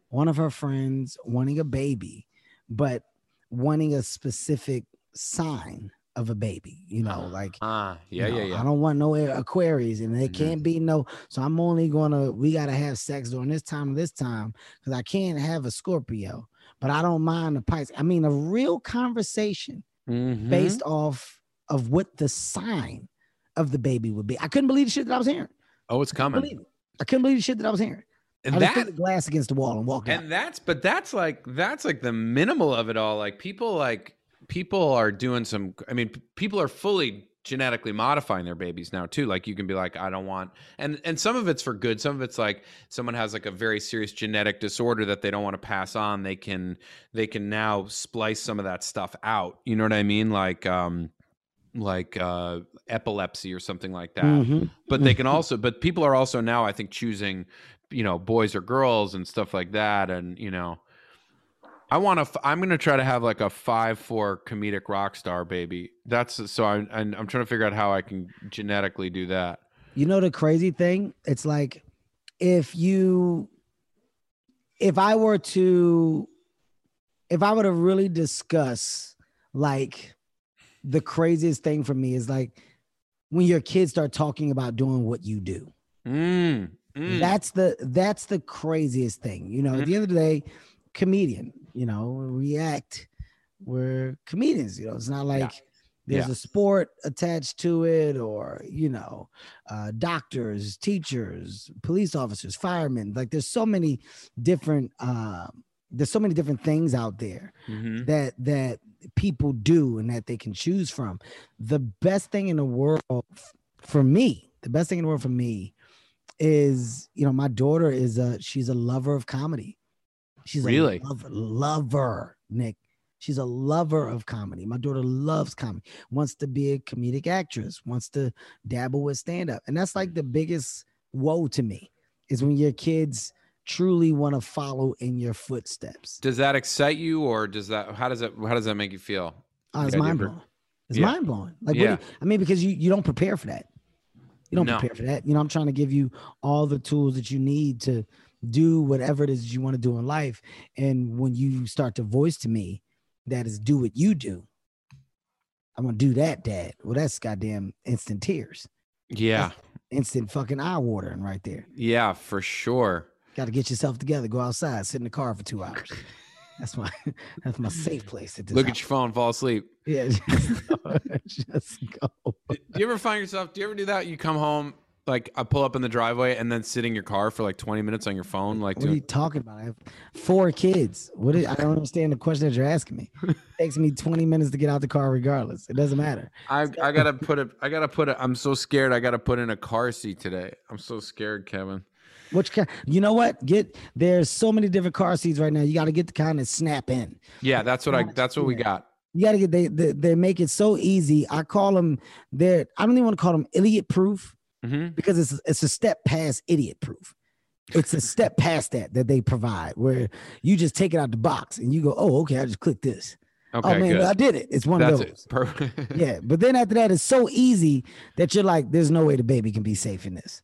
one of her friends wanting a baby, but wanting a specific sign of a baby, you know, uh, like, uh, yeah, you know, yeah, yeah. I don't want no Aquarius and there can't be no, so I'm only going to, we got to have sex during this time, this time, because I can't have a Scorpio, but I don't mind the Pisces. I mean, a real conversation mm-hmm. based off of what the sign of the baby would be. I couldn't believe the shit that I was hearing. Oh, it's coming. I couldn't believe, it. I couldn't believe the shit that I was hearing. And I that, just put the glass against the wall and walked out. And that's, but that's like, that's like the minimal of it all. Like people like, People are doing some, I mean, people are fully genetically modifying their babies now too. Like you can be like, I don't want, and, and some of it's for good. Some of it's like someone has like a very serious genetic disorder that they don't want to pass on. They can, they can now splice some of that stuff out. You know what I mean? Like, um, like, uh, epilepsy or something like that, mm-hmm. but they can also, but people are also now, I think, choosing, you know, boys or girls and stuff like that. And, you know, I want to. I'm gonna try to have like a five four comedic rock star baby. That's so. I'm I'm trying to figure out how I can genetically do that. You know the crazy thing? It's like if you, if I were to, if I were to really discuss like the craziest thing for me is like when your kids start talking about doing what you do. Mm, mm. That's the that's the craziest thing. You know, mm. at the end of the day, comedian. You know, we act, we're comedians, you know, it's not like yeah. there's yeah. a sport attached to it or, you know, uh, doctors, teachers, police officers, firemen, like there's so many different, uh, there's so many different things out there mm-hmm. that, that people do and that they can choose from. The best thing in the world for me, the best thing in the world for me is, you know, my daughter is a, she's a lover of comedy. She's really? a lover, lover, Nick. She's a lover of comedy. My daughter loves comedy, wants to be a comedic actress, wants to dabble with stand-up. And that's like the biggest woe to me is when your kids truly want to follow in your footsteps. Does that excite you or does that, how does that, how does that make you feel? Uh, it's mind-blowing. It's yeah. mind-blowing. Like, yeah. what do you, I mean, because you, you don't prepare for that. You don't no. prepare for that. You know, I'm trying to give you all the tools that you need to do whatever it is you want to do in life. And when you start to voice to me, that is do what you do. I'm going to do that, Dad. Well, that's goddamn instant tears. Yeah. That's instant fucking eye watering right there. Yeah, for sure. Got to get yourself together. Go outside, sit in the car for two hours. That's my, that's my safe place. At this Look hour. At your phone, fall asleep. Yeah. Just, just go. Do you ever find yourself, do you ever do that? You come home like I pull up in the driveway and then sit in your car for like twenty minutes on your phone. Like, what doing- are you talking about? I have four kids. What is, I don't understand the question that you're asking me. It takes me twenty minutes to get out the car regardless. It doesn't matter. I so- I gotta put it. I gotta put it. I'm so scared. I gotta put in a car seat today. I'm so scared, Kevin. Which kind? You know what? Get there's so many different car seats right now. You got to get the kind that snap in. Yeah, that's what I. That's what we got. You got to get they, they. They make it so easy. I call them. They're. I don't even want to call them idiot proof mm-hmm. because it's it's a step past idiot proof. It's a step past that that they provide where you just take it out the box and you go, oh, okay, I just click this. Okay, oh man, good. I did it. It's one That's of those. It. Perfect. Yeah, but then after that, it's so easy that you're like, there's no way the baby can be safe in this.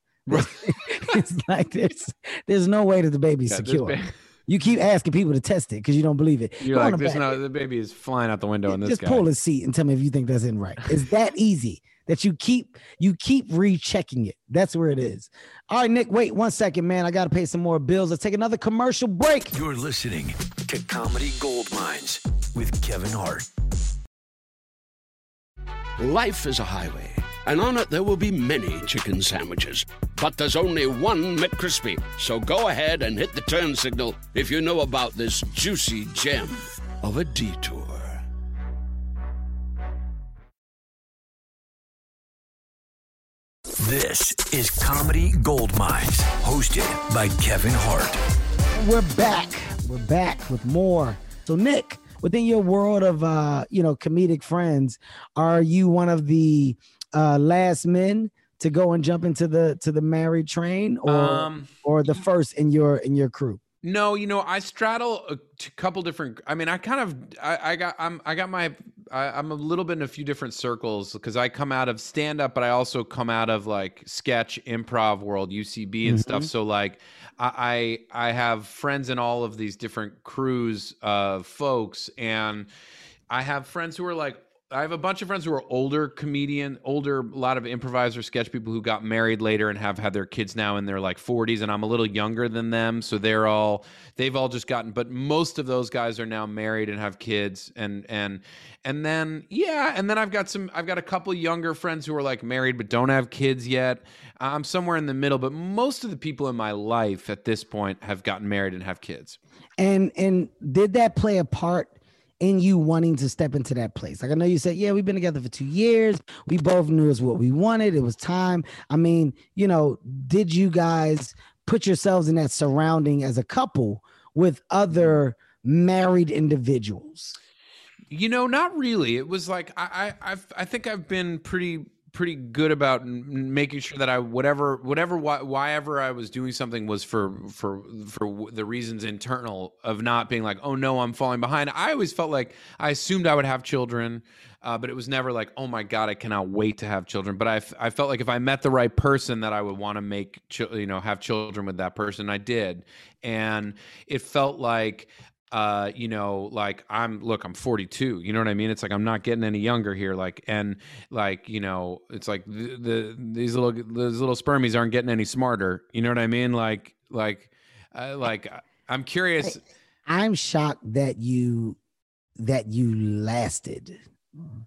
It's like there's there's no way that the baby's yeah, secure. Ba- you keep asking people to test it because you don't believe it. You're Go like, there's no, the baby is flying out the window yeah, in this just guy. Pull his seat and tell me if you think that's in right. It's that easy that you keep you keep rechecking it. That's where it is. All right, Nick, wait one second, man. I got to pay some more bills. Let's take another commercial break. You're listening to Comedy Gold Mines with Kevin Hart. Life is a highway. And on it, there will be many chicken sandwiches. But there's only one McCrispy. So go ahead and hit the turn signal if you know about this juicy gem of a detour. This is Comedy Gold Mines, hosted by Kevin Hart. We're back. We're back with more. So, Nick, within your world of, uh, you know, comedic friends, are you one of the... Uh, last men to go and jump into the to the married train, or um, or the first in your in your crew? No, you know, I straddle a couple different. I mean, I kind of I, I got I'm I got my I, I'm a little bit in a few different circles because I come out of stand up, but I also come out of like sketch, improv world, U C B and mm-hmm. stuff. So like I, I I have friends in all of these different crews of folks, and I have friends who are like. I have a bunch of friends who are older comedian, older, a lot of improviser sketch people who got married later and have had their kids now in their like forties. And I'm a little younger than them. So they're all, they've all just gotten, but most of those guys are now married and have kids. And, and, and then, yeah. And then I've got some, I've got a couple younger friends who are like married, but don't have kids yet. I'm somewhere in the middle, but most of the people in my life at this point have gotten married and have kids. And, and did that play a part in you wanting to step into that place? Like, I know you said, yeah, we've been together for two years. We both knew it's what we wanted. It was time. I mean, you know, did you guys put yourselves in that surrounding as a couple with other married individuals? You know, not really. It was like, I, I, I've, I think I've been pretty... pretty good about making sure that I whatever whatever why, why ever I was doing something was for for for the reasons internal of not being like, oh no, I'm falling behind. I always felt like I assumed I would have children, uh, but it was never like, oh my God, I cannot wait to have children. But I, I felt like if I met the right person that I would want to make ch- you know have children with that person. I did, and it felt like. Uh, you know, like I'm, look, I'm forty-two, you know what I mean? It's like, I'm not getting any younger here. Like, and like, you know, it's like the, the these little, those little spermies aren't getting any smarter. You know what I mean? Like, like, uh, like I'm curious. I, I'm shocked that you, that you lasted.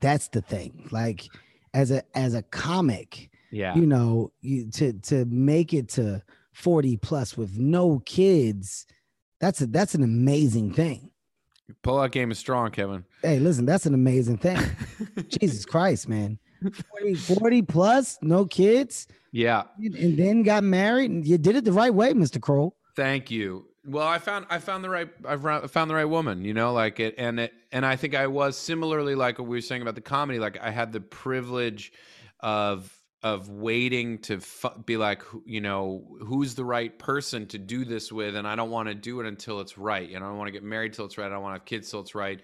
That's the thing. Like as a, as a comic, yeah, you know, you, to, to make it to forty plus with no kids, That's a, that's an amazing thing. Your pull-out game is strong, Kevin. Hey, listen, that's an amazing thing. Jesus Christ, man. forty, forty plus, no kids. Yeah. And then got married. And you did it the right way, Mister Kroll. Thank you. Well, I found I found the right I found the right woman, you know, like it and it and I think I was similarly like what we were saying about the comedy, like I had the privilege of of waiting to f- be like, you know, who's the right person to do this with? And I don't want to do it until it's right. You know, I don't want to get married till it's right. I don't want to have kids till it's right.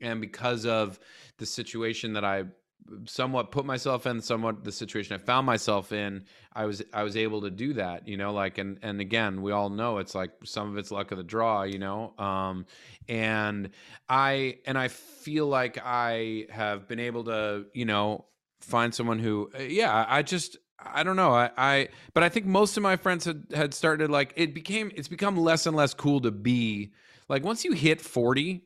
And because of the situation that I somewhat put myself in, somewhat the situation I found myself in, I was, I was able to do that, you know, like, and, and again, we all know it's like some of it's luck of the draw, you know? Um, and I, and I feel like I have been able to, you know, find someone who, yeah, I just, I don't know. I, I, but I think most of my friends had, had started like, it became, it's become less and less cool to be like, once you hit forty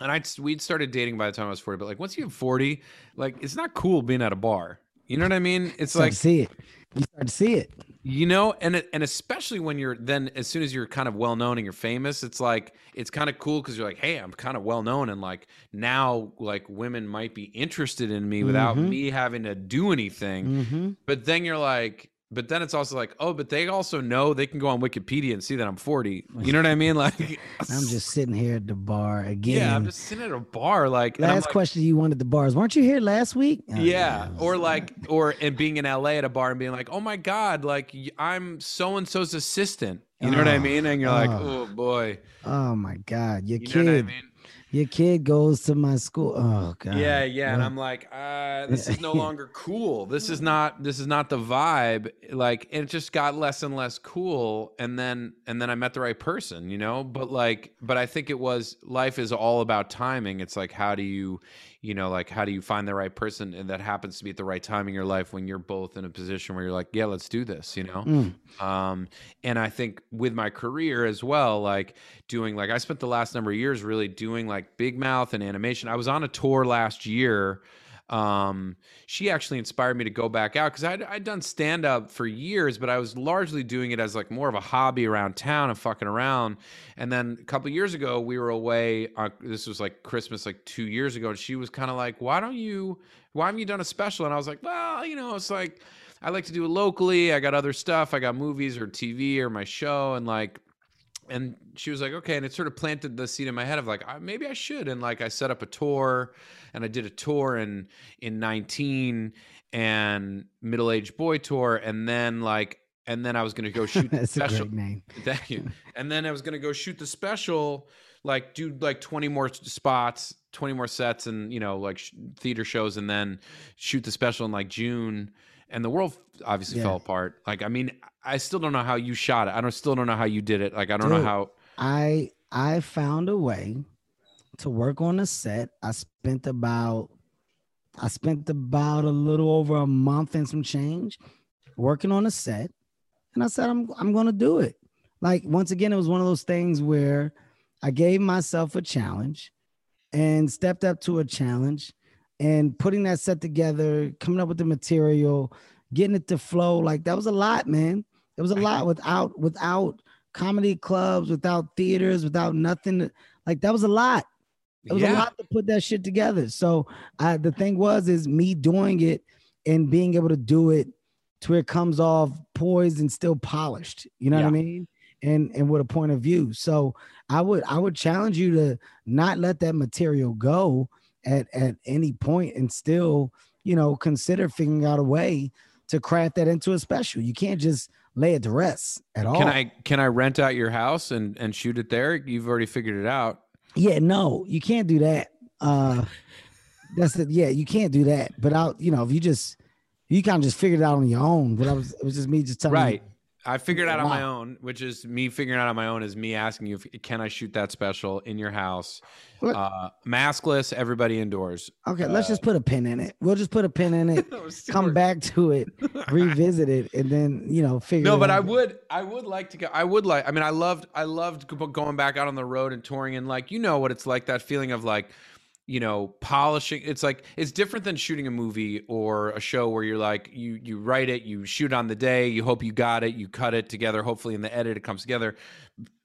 and I, we'd started dating by the time I was forty, but like once you hit forty, like it's not cool being at a bar. You know what I mean? It's so like, see it. you start to see it. You know, and it, and especially when you're then, as soon as you're kind of well-known and you're famous, it's like, it's kind of cool because you're like, hey, I'm kind of well-known. And like now, like women might be interested in me without mm-hmm. me having to do anything. Mm-hmm. But then you're like, but then it's also like, oh, but they also know they can go on Wikipedia and see that I'm forty. You know what I mean? Like, I'm just sitting here at the bar again. Yeah, I'm just sitting at a bar. Like, last like, question you wanted the bars. Weren't you here last week? Oh, yeah. yeah or like, or and being in L A at a bar and being like, oh my God, like I'm so-and-so's assistant. You know oh, what I mean? And you're oh, like, oh boy. Oh my God. Your you kid. Know what I mean? Your kid goes to my school. Oh God. Yeah, yeah. What? And I'm like, uh, this is no longer cool. This is not this is not the vibe. Like, it just got less and less cool. And then and then I met the right person, you know? But like, but I think it was, life is all about timing. It's like, how do you, you know, like how do you find the right person, and that happens to be at the right time in your life when you're both in a position where you're like, yeah, let's do this, you know? Mm. Um, and I think with my career as well, like doing like I spent the last number of years really doing like Big Mouth and animation. I was on a tour last year. Um, she actually inspired me to go back out because I'd, I'd done stand-up for years, but I was largely doing it as like more of a hobby around town and fucking around. And then a couple of years ago, we were away. Uh, this was like Christmas, like two years ago. And she was kind of like, why don't you, why haven't you done a special? And I was like, well, you know, it's like, I like to do it locally. I got other stuff. I got movies or T V or my show. And like, and she was like, okay. And it sort of planted the seed in my head of like, maybe I should. And like, I set up a tour, and I did a tour in, in nineteen and middle-aged boy tour. And then like, and then I was going to go shoot the special. That's a great name. Thank you. And then I was going to go shoot the special, like do like twenty more spots, twenty more sets, and, you know, like sh- theater shows, and then shoot the special in like June. And the world obviously yeah. fell apart. Like, I mean, I still don't know how you shot it. I don't still don't know how you did it. Like, I don't Dude, know how. I I found a way to work on a set. I spent about I spent about a little over a month and some change working on a set, and I said I'm I'm gonna do it. Like, once again, it was one of those things where I gave myself a challenge and stepped up to a challenge. And putting that set together, coming up with the material, getting it to flow, like that was a lot, man. It was a lot without without comedy clubs, without theaters, without nothing. Like, that was a lot. It was yeah. a lot to put that shit together. So I, the thing was, is me doing it and being able to do it to where it comes off poised and still polished. You know yeah. what I mean? And and with a point of view. So I would I would challenge you to not let that material go at at any point, and still, you know, consider figuring out a way to craft that into a special. You can't just lay it to rest at all. Can I can I rent out your house and, and shoot it there? You've already figured it out. Yeah, no, you can't do that. Uh, that's it. Yeah, you can't do that. But I, you know, if you just you kind of just figured it out on your own. But I was it was just me just telling right. you. Right. I figured it out on my own, which is me figuring out on my own is me asking you, if, can I shoot that special in your house? Uh, maskless, everybody indoors. Okay, uh, let's just put a pin in it. We'll just put a pin in it, come back to it, revisit it, and then, you know, figure no, it out. No, but I would, I would like to go. I would like, I mean, I loved, I loved going back out on the road and touring, and like, you know what it's like, that feeling of like, you know, polishing. It's like, it's different than shooting a movie or a show where you're like, you, you write it, you shoot on the day, you hope you got it, you cut it together. Hopefully in the edit, it comes together.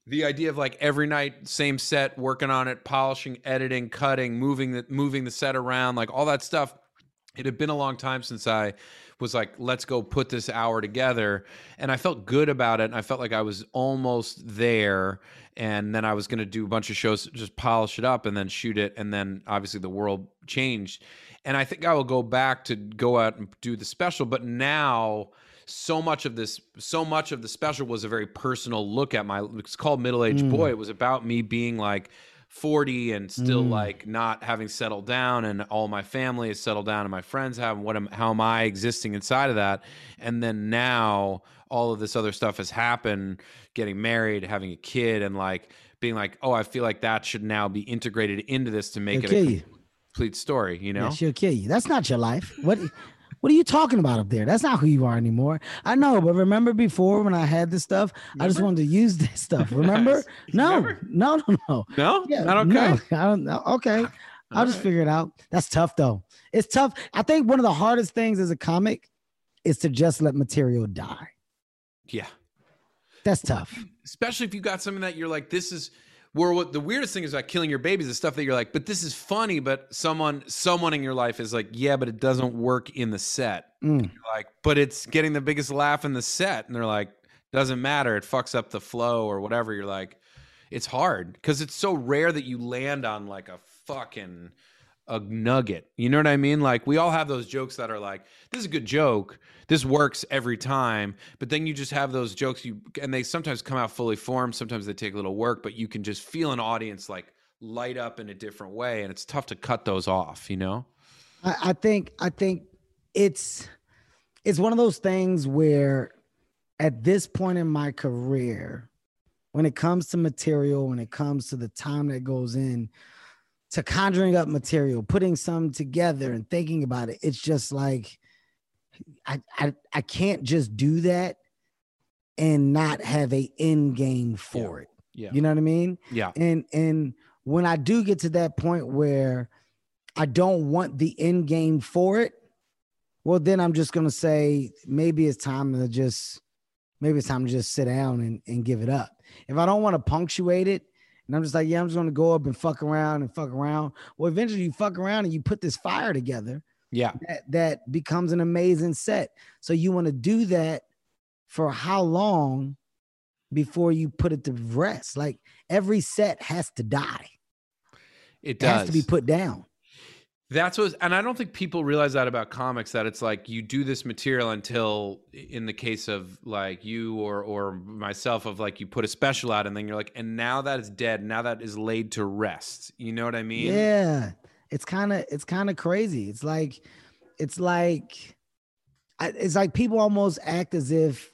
The idea of like every night, same set, working on it, polishing, editing, cutting, moving the, moving the set around, like all that stuff. It had been a long time since I was like, let's go put this hour together. And I felt good about it. And I felt like I was almost there. And then I was going to do a bunch of shows, just polish it up and then shoot it. And then obviously the world changed. And I think I will go back to go out and do the special. But now so much of this, so much of the special was a very personal look at my, it's called Middle-Aged mm. Boy. It was about me being like, forty and still mm. like not having settled down, and all my family is settled down and my friends have, what am, how am I existing inside of that? And then now all of this other stuff has happened, getting married, having a kid, and like being like, oh, I feel like that should now be integrated into this to make she'll it a complete story, you know? Yeah, she'll kill you. That's not your life. What What are you talking about up there? That's not who you are anymore. I know, but remember before when I had this stuff, remember? I just wanted to use this stuff. Remember? No, no, no, no. No? Yeah, not okay? No, I don't know. Okay. All I'll right. just figure it out. That's tough, though. It's tough. I think one of the hardest things as a comic is to just let material die. Yeah. That's tough. Especially if you got something that you're like, this is where what the weirdest thing is about killing your babies is stuff that you're like, but this is funny. But someone, someone in your life is like, yeah, but it doesn't work in the set. Mm. You're like, but it's getting the biggest laugh in the set. And they're like, doesn't matter. It fucks up the flow or whatever. You're like, it's hard because it's so rare that you land on like a fucking a nugget. You know what I mean? Like we all have those jokes that are like, this is a good joke. This works every time. But then you just have those jokes you and they sometimes come out fully formed. Sometimes they take a little work, but you can just feel an audience like light up in a different way. And it's tough to cut those off, you know? I, I think I think it's it's one of those things where at this point in my career, when it comes to material, when it comes to the time that goes in to conjuring up material, putting some together and thinking about it, it's just like, I, I, I can't just do that and not have a end game for yeah. it. Yeah. You know what I mean? Yeah. And, and when I do get to that point where I don't want the end game for it, well, then I'm just going to say, maybe it's time to just, maybe it's time to just sit down and, and give it up. If I don't want to punctuate it, and I'm just like, yeah, I'm just going to go up and fuck around and fuck around. Well, eventually you fuck around and you put this fire together. Yeah. That, that becomes an amazing set. So you want to do that for how long before you put it to rest? Like every set has to die. It does. It has to be put down. That's what, and I don't think people realize that about comics, that it's like you do this material until, in the case of like you or or myself, of like you put a special out and then you're like, and now that is dead. Now that is laid to rest. You know what I mean? Yeah. It's kind of, it's kind of crazy. It's like, it's like, it's like people almost act as if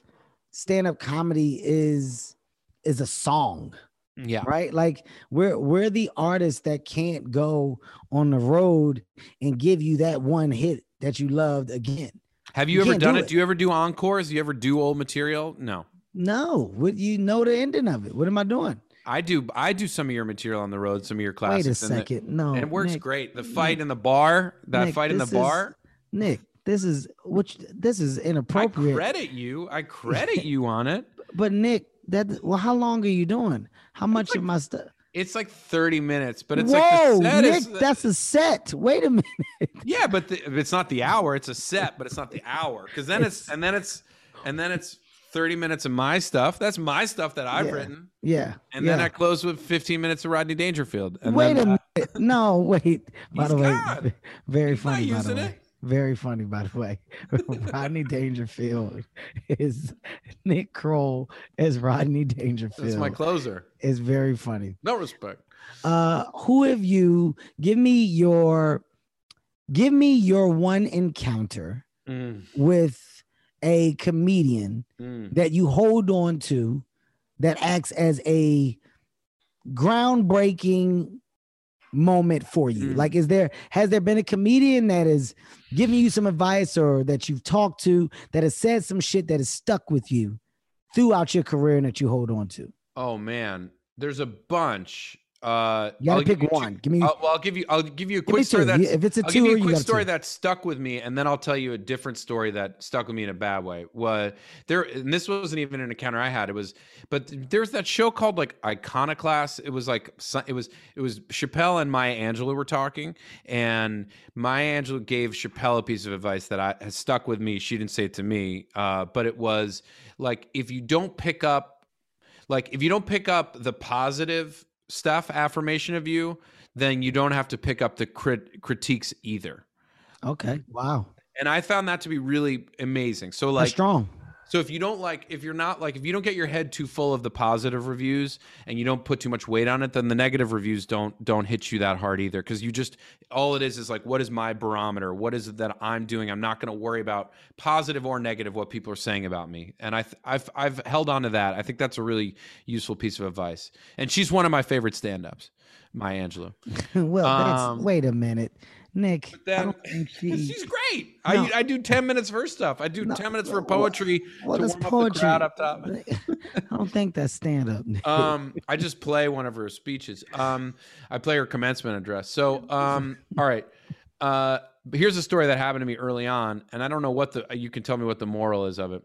stand-up comedy is, is a song. Yeah. Right. Like we're we're the artists that can't go on the road and give you that one hit that you loved again. Have you, you ever done do it? it? Do you ever do encores? Do you ever do old material? No. No. Would you know the ending of it? What am I doing? I do. I do some of your material on the road. Some of your classics. Wait a second. And the, no. And it works Nick, great. The fight Nick, in the bar. That Nick, fight in the bar. Is, Nick, this is which. This is inappropriate. I credit you. I credit you on it. But Nick, that well, how long are you doing? How much like, of my stuff? It's like thirty minutes, but it's Whoa, like the set Nick, is, that's a set. Wait a minute. Yeah, but the, it's not the hour. It's a set, but it's not the hour. Because then it's, it's and then it's and then it's thirty minutes of my stuff. That's my stuff that I've yeah, written. Yeah. And yeah. then I close with fifteen minutes of Rodney Dangerfield. And wait then, a minute. Uh, no, wait. By the way, God. very He's funny. Not by using the way. It. Very funny, by the way. Rodney Dangerfield is Nick Kroll as Rodney Dangerfield. That's my closer. It's very funny. No respect. Uh, who have you? Give me your, give me your one encounter mm. with a comedian mm. that you hold on to, that acts as a groundbreaking moment for you. Mm. Like, is there, has there been a comedian that is giving you some advice or that you've talked to that has said some shit that has stuck with you throughout your career and that you hold on to? Oh man, there's a bunch. Uh, you gotta I'll pick give you one. Two. Give me. I'll, well, I'll give you. I'll give you a quick story. That if it's a I'll two, give you a quick you story two. that stuck with me, and then I'll tell you a different story that stuck with me in a bad way. Was there? And this wasn't even an encounter I had. It was, but there's that show called like Iconoclast. It was like it was it was Chappelle and Maya Angelou were talking, and Maya Angelou gave Chappelle a piece of advice that I has stuck with me. She didn't say it to me, uh, but it was like if you don't pick up, like if you don't pick up the positive stuff, affirmation of you, then you don't have to pick up the crit- critiques either. Okay. Wow. And I found that to be really amazing. So like That's strong. So if you don't like, if you're not like, if you don't get your head too full of the positive reviews and you don't put too much weight on it, then the negative reviews don't, don't hit you that hard either. Cause you just, all it is, is like, what is my barometer? What is it that I'm doing? I'm not going to worry about positive or negative, what people are saying about me. And I, th- I've, I've held on to that. I think that's a really useful piece of advice. And she's one of my favorite stand-ups, Maya Angelou. well, um, that's, wait a minute. Nick, then, I don't think she... she's great. No. I I do ten minutes for her stuff. I do no. ten minutes for poetry well, well, to warm poetry. up the crowd up top. I don't think that's stand up. um, I just play one of her speeches. Um, I play her commencement address. So, um, all right. Uh, But here's a story that happened to me early on, and I don't know what the, you can tell me what the moral is of it.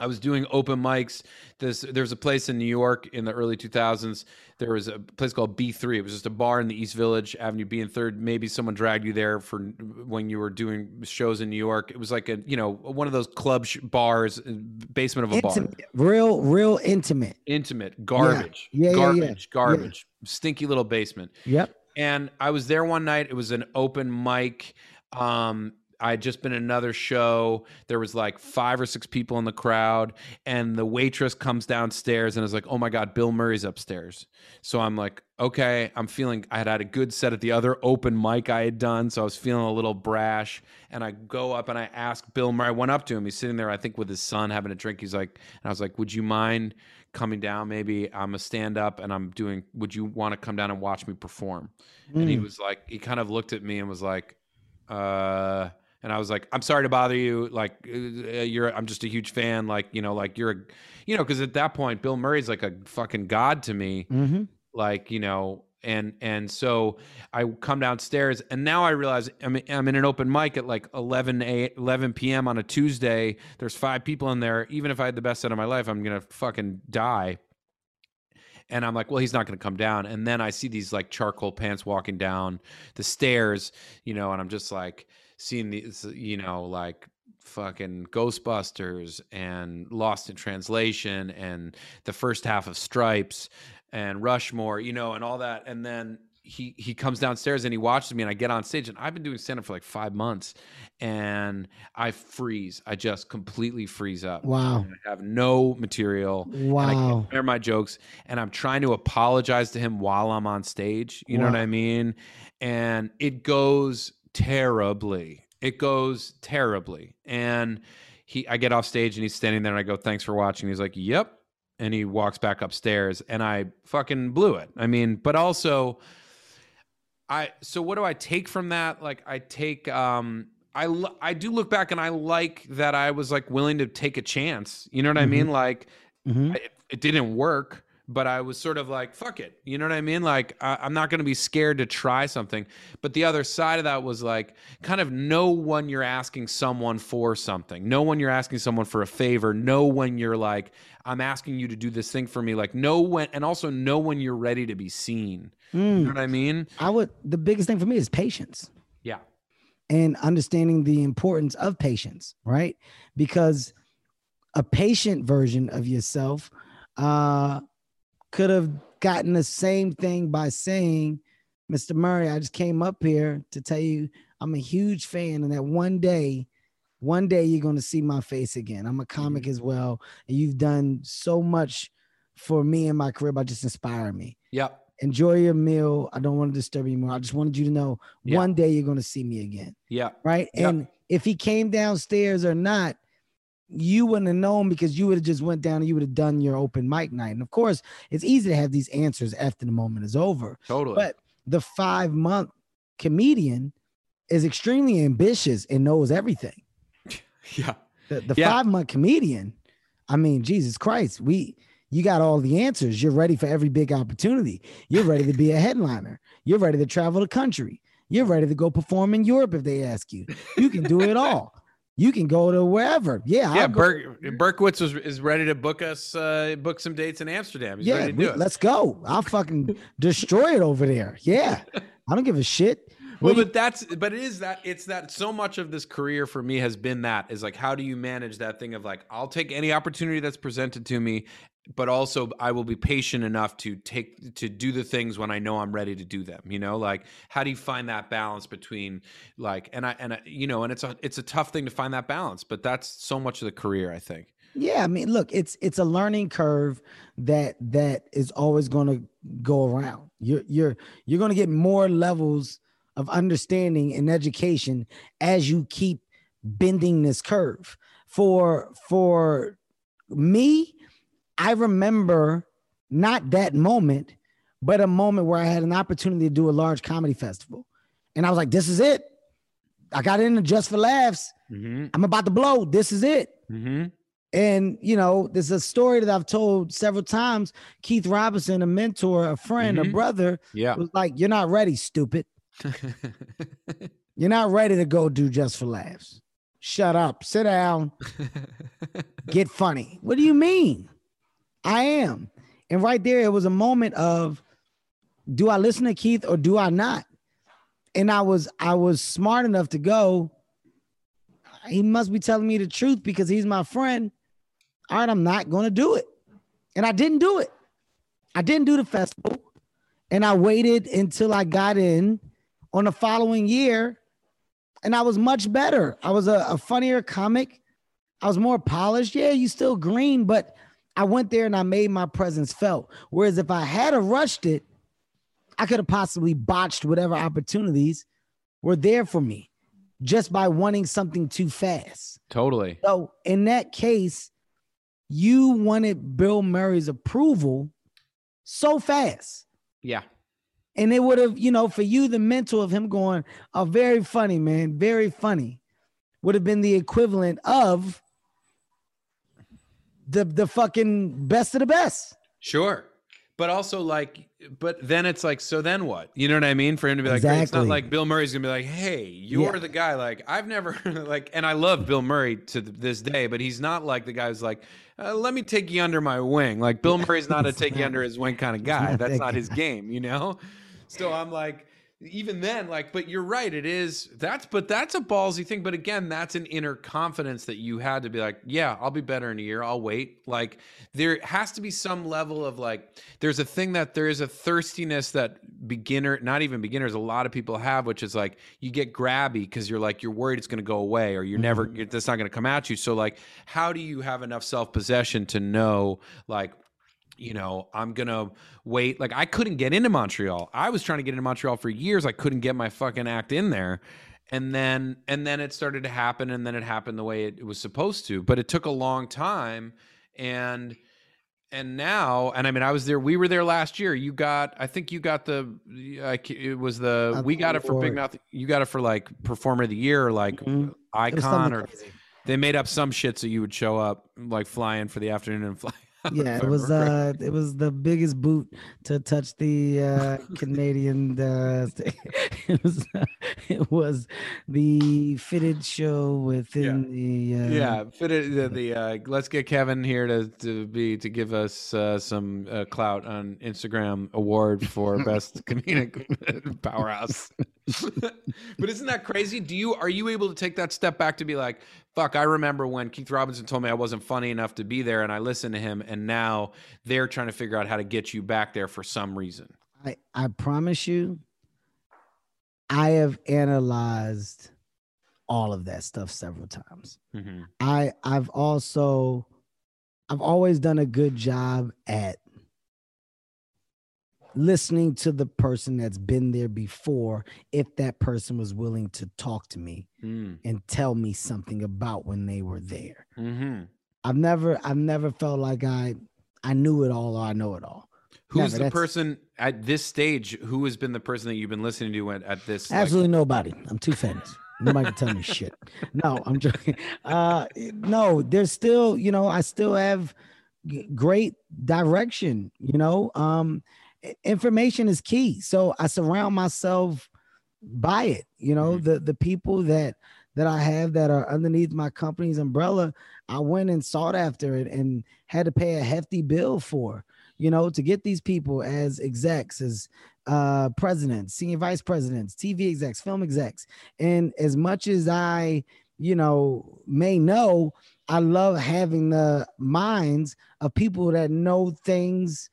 I was doing open mics. This, there's a place in New York in the early two thousands. There was a place called B three. It was just a bar in the East Village, Avenue B and Third. Maybe someone dragged you there for when you were doing shows in New York. It was like a, you know, one of those club sh- bars, basement of a intimate, bar. Real, real intimate. Intimate. Garbage. Yeah. Yeah, garbage. Yeah, yeah. Garbage. Yeah. Stinky little basement. Yep. And I was there one night. It was an open mic. Um, I had just been in another show. There was like five or six people in the crowd, and the waitress comes downstairs and is like, oh my God, Bill Murray's upstairs. So I'm like, okay, I'm feeling, I had had a good set at the other open mic I had done. So I was feeling a little brash, and I go up and I ask Bill Murray, I went up to him. He's sitting there, I think with his son having a drink. He's like, and I was like, would you mind coming down? Maybe I'm a stand up and I'm doing, would you want to come down and watch me perform? Mm. And he was like, he kind of looked at me and was like, uh, and I was like, I'm sorry to bother you. Like, you're, I'm just a huge fan. Like, you know, like you're, a, you know, because at that point, Bill Murray's like a fucking god to me. Mm-hmm. Like, you know, and and so I come downstairs, and now I realize I'm I'm in an open mic at like eleven p.m. on a Tuesday. There's five people in there. Even if I had the best set of my life, I'm gonna fucking die. And I'm like, well, he's not going to come down. And then I see these like charcoal pants walking down the stairs, you know, and I'm just like seeing these, you know, like fucking Ghostbusters and Lost in Translation and the first half of Stripes and Rushmore, you know, and all that. And then he, he comes downstairs and he watches me, and I get on stage, and I've been doing stand up for like five months and I freeze. I just completely freeze up. Wow. And I have no material. Wow. And I can't remember my jokes, and I'm trying to apologize to him while I'm on stage. You wow. know what I mean? And it goes terribly. It goes terribly. And he, I get off stage and he's standing there, and I go, thanks for watching. He's like, yep. And he walks back upstairs, and I fucking blew it. I mean, but also, I, so what do I take from that? Like I take, um, I, l- I do look back, and I like that I was like willing to take a chance. You know what mm-hmm. I mean? Like mm-hmm. I, it didn't work, but I was sort of like, fuck it. You know what I mean? Like I, I'm not going to be scared to try something. But the other side of that was like kind of know when you're asking someone for something, know when you're asking someone for a favor, know when you're like, I'm asking you to do this thing for me. Like know when, and also know when you're ready to be seen. Mm. You know what I mean? I would, the biggest thing for me is patience. Yeah. And understanding the importance of patience, right? Because a patient version of yourself uh, could have gotten the same thing by saying, Mister Murray, I just came up here to tell you I'm a huge fan, and that one day, one day you're going to see my face again. I'm a comic mm-hmm. as well. And you've done so much for me and my career by just inspiring me. Yep. Enjoy your meal. I don't want to disturb you anymore. I just wanted you to know yeah. one day you're going to see me again. Yeah. Right. Yeah. And if he came downstairs or not, you wouldn't have known, because you would have just went down and you would have done your open mic night. And of course, it's easy to have these answers after the moment is over. Totally. But the five month comedian is extremely ambitious and knows everything. Yeah. The, the yeah. five month comedian. I mean, Jesus Christ, we, you got all the answers. You're ready for every big opportunity. You're ready to be a headliner. You're ready to travel the country. You're ready to go perform in Europe if they ask you. You can do it all. You can go to wherever. Yeah. Yeah. Ber- Berkowitz was, is ready to book us, uh, book some dates in Amsterdam. He's yeah, ready to we, do it. Let's go. I'll fucking destroy it over there. Yeah. I don't give a shit. Well, but that's, but it is that, it's that so much of this career for me has been that, is like, how do you manage that thing of like, I'll take any opportunity that's presented to me, but also I will be patient enough to take, to do the things when I know I'm ready to do them, you know, like how do you find that balance between like, and I, and I, you know, and it's a, it's a tough thing to find that balance, but that's so much of the career, I think. Yeah. I mean, look, it's, it's a learning curve that, that is always going to go around. You're, you're, you're going to get more levels of understanding and education as you keep bending this curve. For, for me, I remember not that moment, but a moment where I had an opportunity to do a large comedy festival. And I was like, this is it. I got into Just for Laughs. Mm-hmm. I'm about to blow. This is it. Mm-hmm. And, you know, there's a story that I've told several times. Keith Robinson, a mentor, a friend, mm-hmm. a brother, yeah. was like, you're not ready, stupid. You're not ready to go do Just for Laughs. Shut up. Sit down. Get funny. What do you mean? I am. And right there, it was a moment of, do I listen to Keith or do I not? And I was I was smart enough to go, he must be telling me the truth because he's my friend. All right, I'm not going to do it. And I didn't do it. I didn't do the festival. And I waited until I got in on the following year. And I was much better. I was a, a funnier comic. I was more polished. Yeah, you still green, but I went there and I made my presence felt. Whereas if I had rushed it, I could have possibly botched whatever opportunities were there for me just by wanting something too fast. Totally. So in that case, you wanted Bill Murray's approval so fast. Yeah. And it would have, you know, for you, the mental of him going, oh, very funny, man, very funny, would have been the equivalent of the the fucking best of the best. Sure. But also like, but then it's like, so then what? You know what I mean? For him to be like, exactly. It's not like Bill Murray's gonna be like, hey, you're yeah. the guy. Like, I've never like, and I love Bill Murray to this day, but he's not like the guy who's like, uh, let me take you under my wing. Like Bill Murray's not a take you under his wing kind of guy. That's that not guy. His game, you know? So I'm like, even then, like, but you're right. It is that's, but that's a ballsy thing. But again, that's an inner confidence that you had to be like, yeah, I'll be better in a year. I'll wait. Like there has to be some level of like, there's a thing that there is a thirstiness that beginner, not even beginners, a lot of people have, which is like, you get grabby because you're like, you're worried it's going to go away or you're never, that's not going to come at you. So like, how do you have enough self-possession to know like, you know, I'm going to wait. Like I couldn't get into Montreal. I was trying to get into Montreal for years. I couldn't get my fucking act in there. And then, and then it started to happen and then it happened the way it, it was supposed to, but it took a long time. And, and now, and I mean, I was there, we were there last year. You got, I think you got the, I, it was the, That's we got it for forward. Big Mouth. You got it for like performer of the year, or like mm-hmm. icon or crazy. They made up some shit. So you would show up like flying for the afternoon and fly. Yeah, it was uh, it was the biggest boot to touch the uh, Canadian. Uh, it was uh, it was the fitted show within yeah. the. Uh, yeah, fitted the. the uh, let's get Kevin here to to be to give us uh, some uh, clout on Instagram award for best comedic powerhouse. But isn't that crazy? Do you are you able to take that step back to be like, fuck, I remember when Keith Robinson told me I wasn't funny enough to be there and I listened to him and now they're trying to figure out how to get you back there for some reason. I, I promise you, I have analyzed all of that stuff several times. Mm-hmm. I I've also I've always done a good job at listening to the person that's been there before, if that person was willing to talk to me mm. and tell me something about when they were there. Mm-hmm. I've never, I've never felt like I, I knew it all or I know it all. Who's never. the that's, person at this stage? Who has been the person that you've been listening to at, at this? Absolutely like... nobody. I'm too famous. Nobody can tell me shit. No, I'm joking. Uh, no, there's still, you know, I still have great direction. You know, um. Information is key. So I surround myself by it. You know, mm-hmm. the, the people that, that I have that are underneath my company's umbrella, I went and sought after it and had to pay a hefty bill for, you know, to get these people as execs, as uh, presidents, senior vice presidents, T V execs, film execs. And as much as I, you know, may know, I love having the minds of people that know things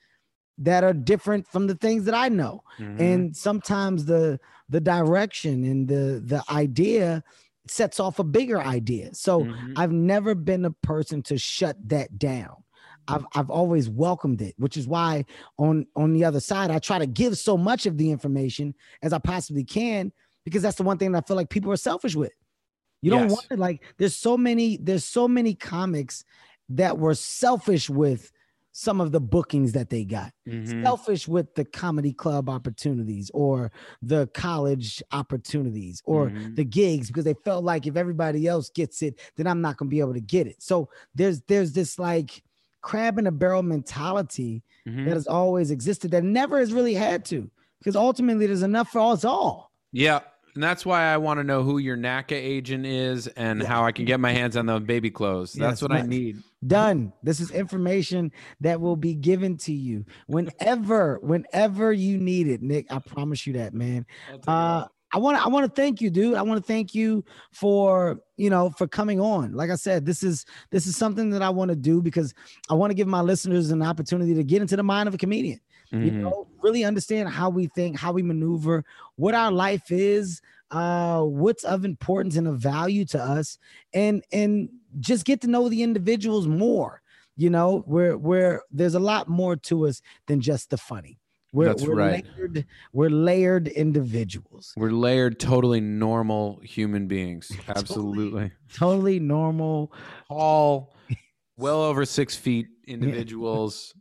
that are different from the things that I know. Mm-hmm. And sometimes the the direction and the the idea sets off a bigger idea. So mm-hmm. I've never been a person to shut that down. I've I've always welcomed it, which is why on on the other side, I try to give so much of the information as I possibly can, because that's the one thing that I feel like people are selfish with. You don't yes. want it. Like there's so many, there's so many comics that were selfish with some of the bookings that they got, mm-hmm. selfish with the comedy club opportunities or the college opportunities or mm-hmm. the gigs, because they felt like if everybody else gets it, then I'm not going to be able to get it. So there's, there's this like crab in a barrel mentality mm-hmm. that has always existed that never has really had to, because ultimately there's enough for us all. Yeah. And that's why I want to know who your N A C A agent is and yeah. how I can get my hands on the baby clothes. That's yes, what nice. I need. Done. This is information that will be given to you whenever, whenever you need it, Nick. I promise you that, man. Uh, I want to I want to thank you, dude. I want to thank you for, you know, for coming on. Like I said, this is this is something that I want to do because I want to give my listeners an opportunity to get into the mind of a comedian. Mm-hmm. You know, really understand how we think, how we maneuver, what our life is, uh, what's of importance and of value to us, and and just get to know the individuals more. You know, where where there's a lot more to us than just the funny. We're, That's we're right. Layered, we're layered individuals. We're layered, totally normal human beings. Absolutely, totally, totally normal, tall, well over six feet individuals.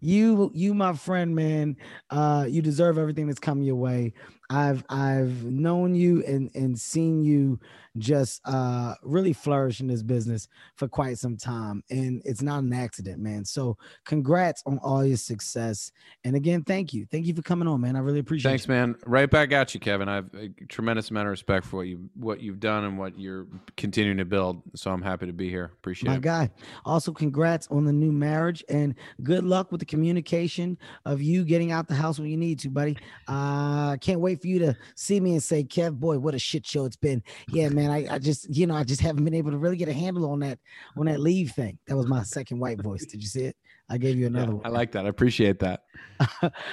You, you, my friend, man, uh, you deserve everything that's come your way. I've, I've known you and, and seen you just uh, really flourish in this business for quite some time. And it's not an accident, man. So congrats on all your success. And again, thank you. Thank you for coming on, man. I really appreciate it. Thanks, you. man. Right back at you, Kevin. I have a tremendous amount of respect for what, you, what you've done and what you're continuing to build. So I'm happy to be here. Appreciate My it. My guy. Also, congrats on the new marriage and good luck with the communication of you getting out the house when you need to, buddy. I uh, can't wait for you to see me and say, Kev, boy, what a shit show it's been. Yeah, man, I, I just, you know, I just haven't been able to really get a handle on that, on that leave thing. That was my second white voice. Did you see it? I gave you another yeah, one. I like that. I appreciate that.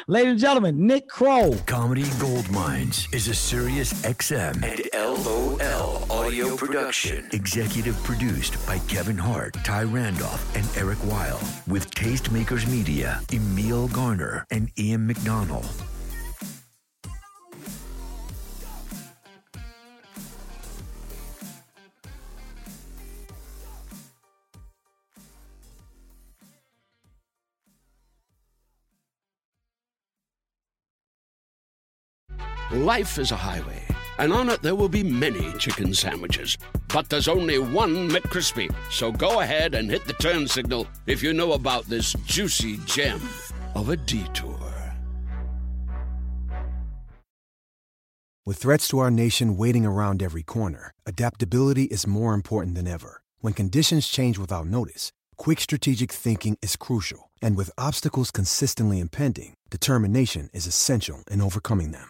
Ladies and gentlemen, Nick Kroll. Comedy Gold Mines is a Sirius X M and L O L audio production. Executive produced by Kevin Hart, Ty Randolph, and Eric Weil. With Tastemakers Media, Emil Garner, and Ian McDonald. Life is a highway, and on it there will be many chicken sandwiches. But there's only one McCrispy, so go ahead and hit the turn signal if you know about this juicy gem of a detour. With threats to our nation waiting around every corner, adaptability is more important than ever. When conditions change without notice, quick strategic thinking is crucial, and with obstacles consistently impending, determination is essential in overcoming them.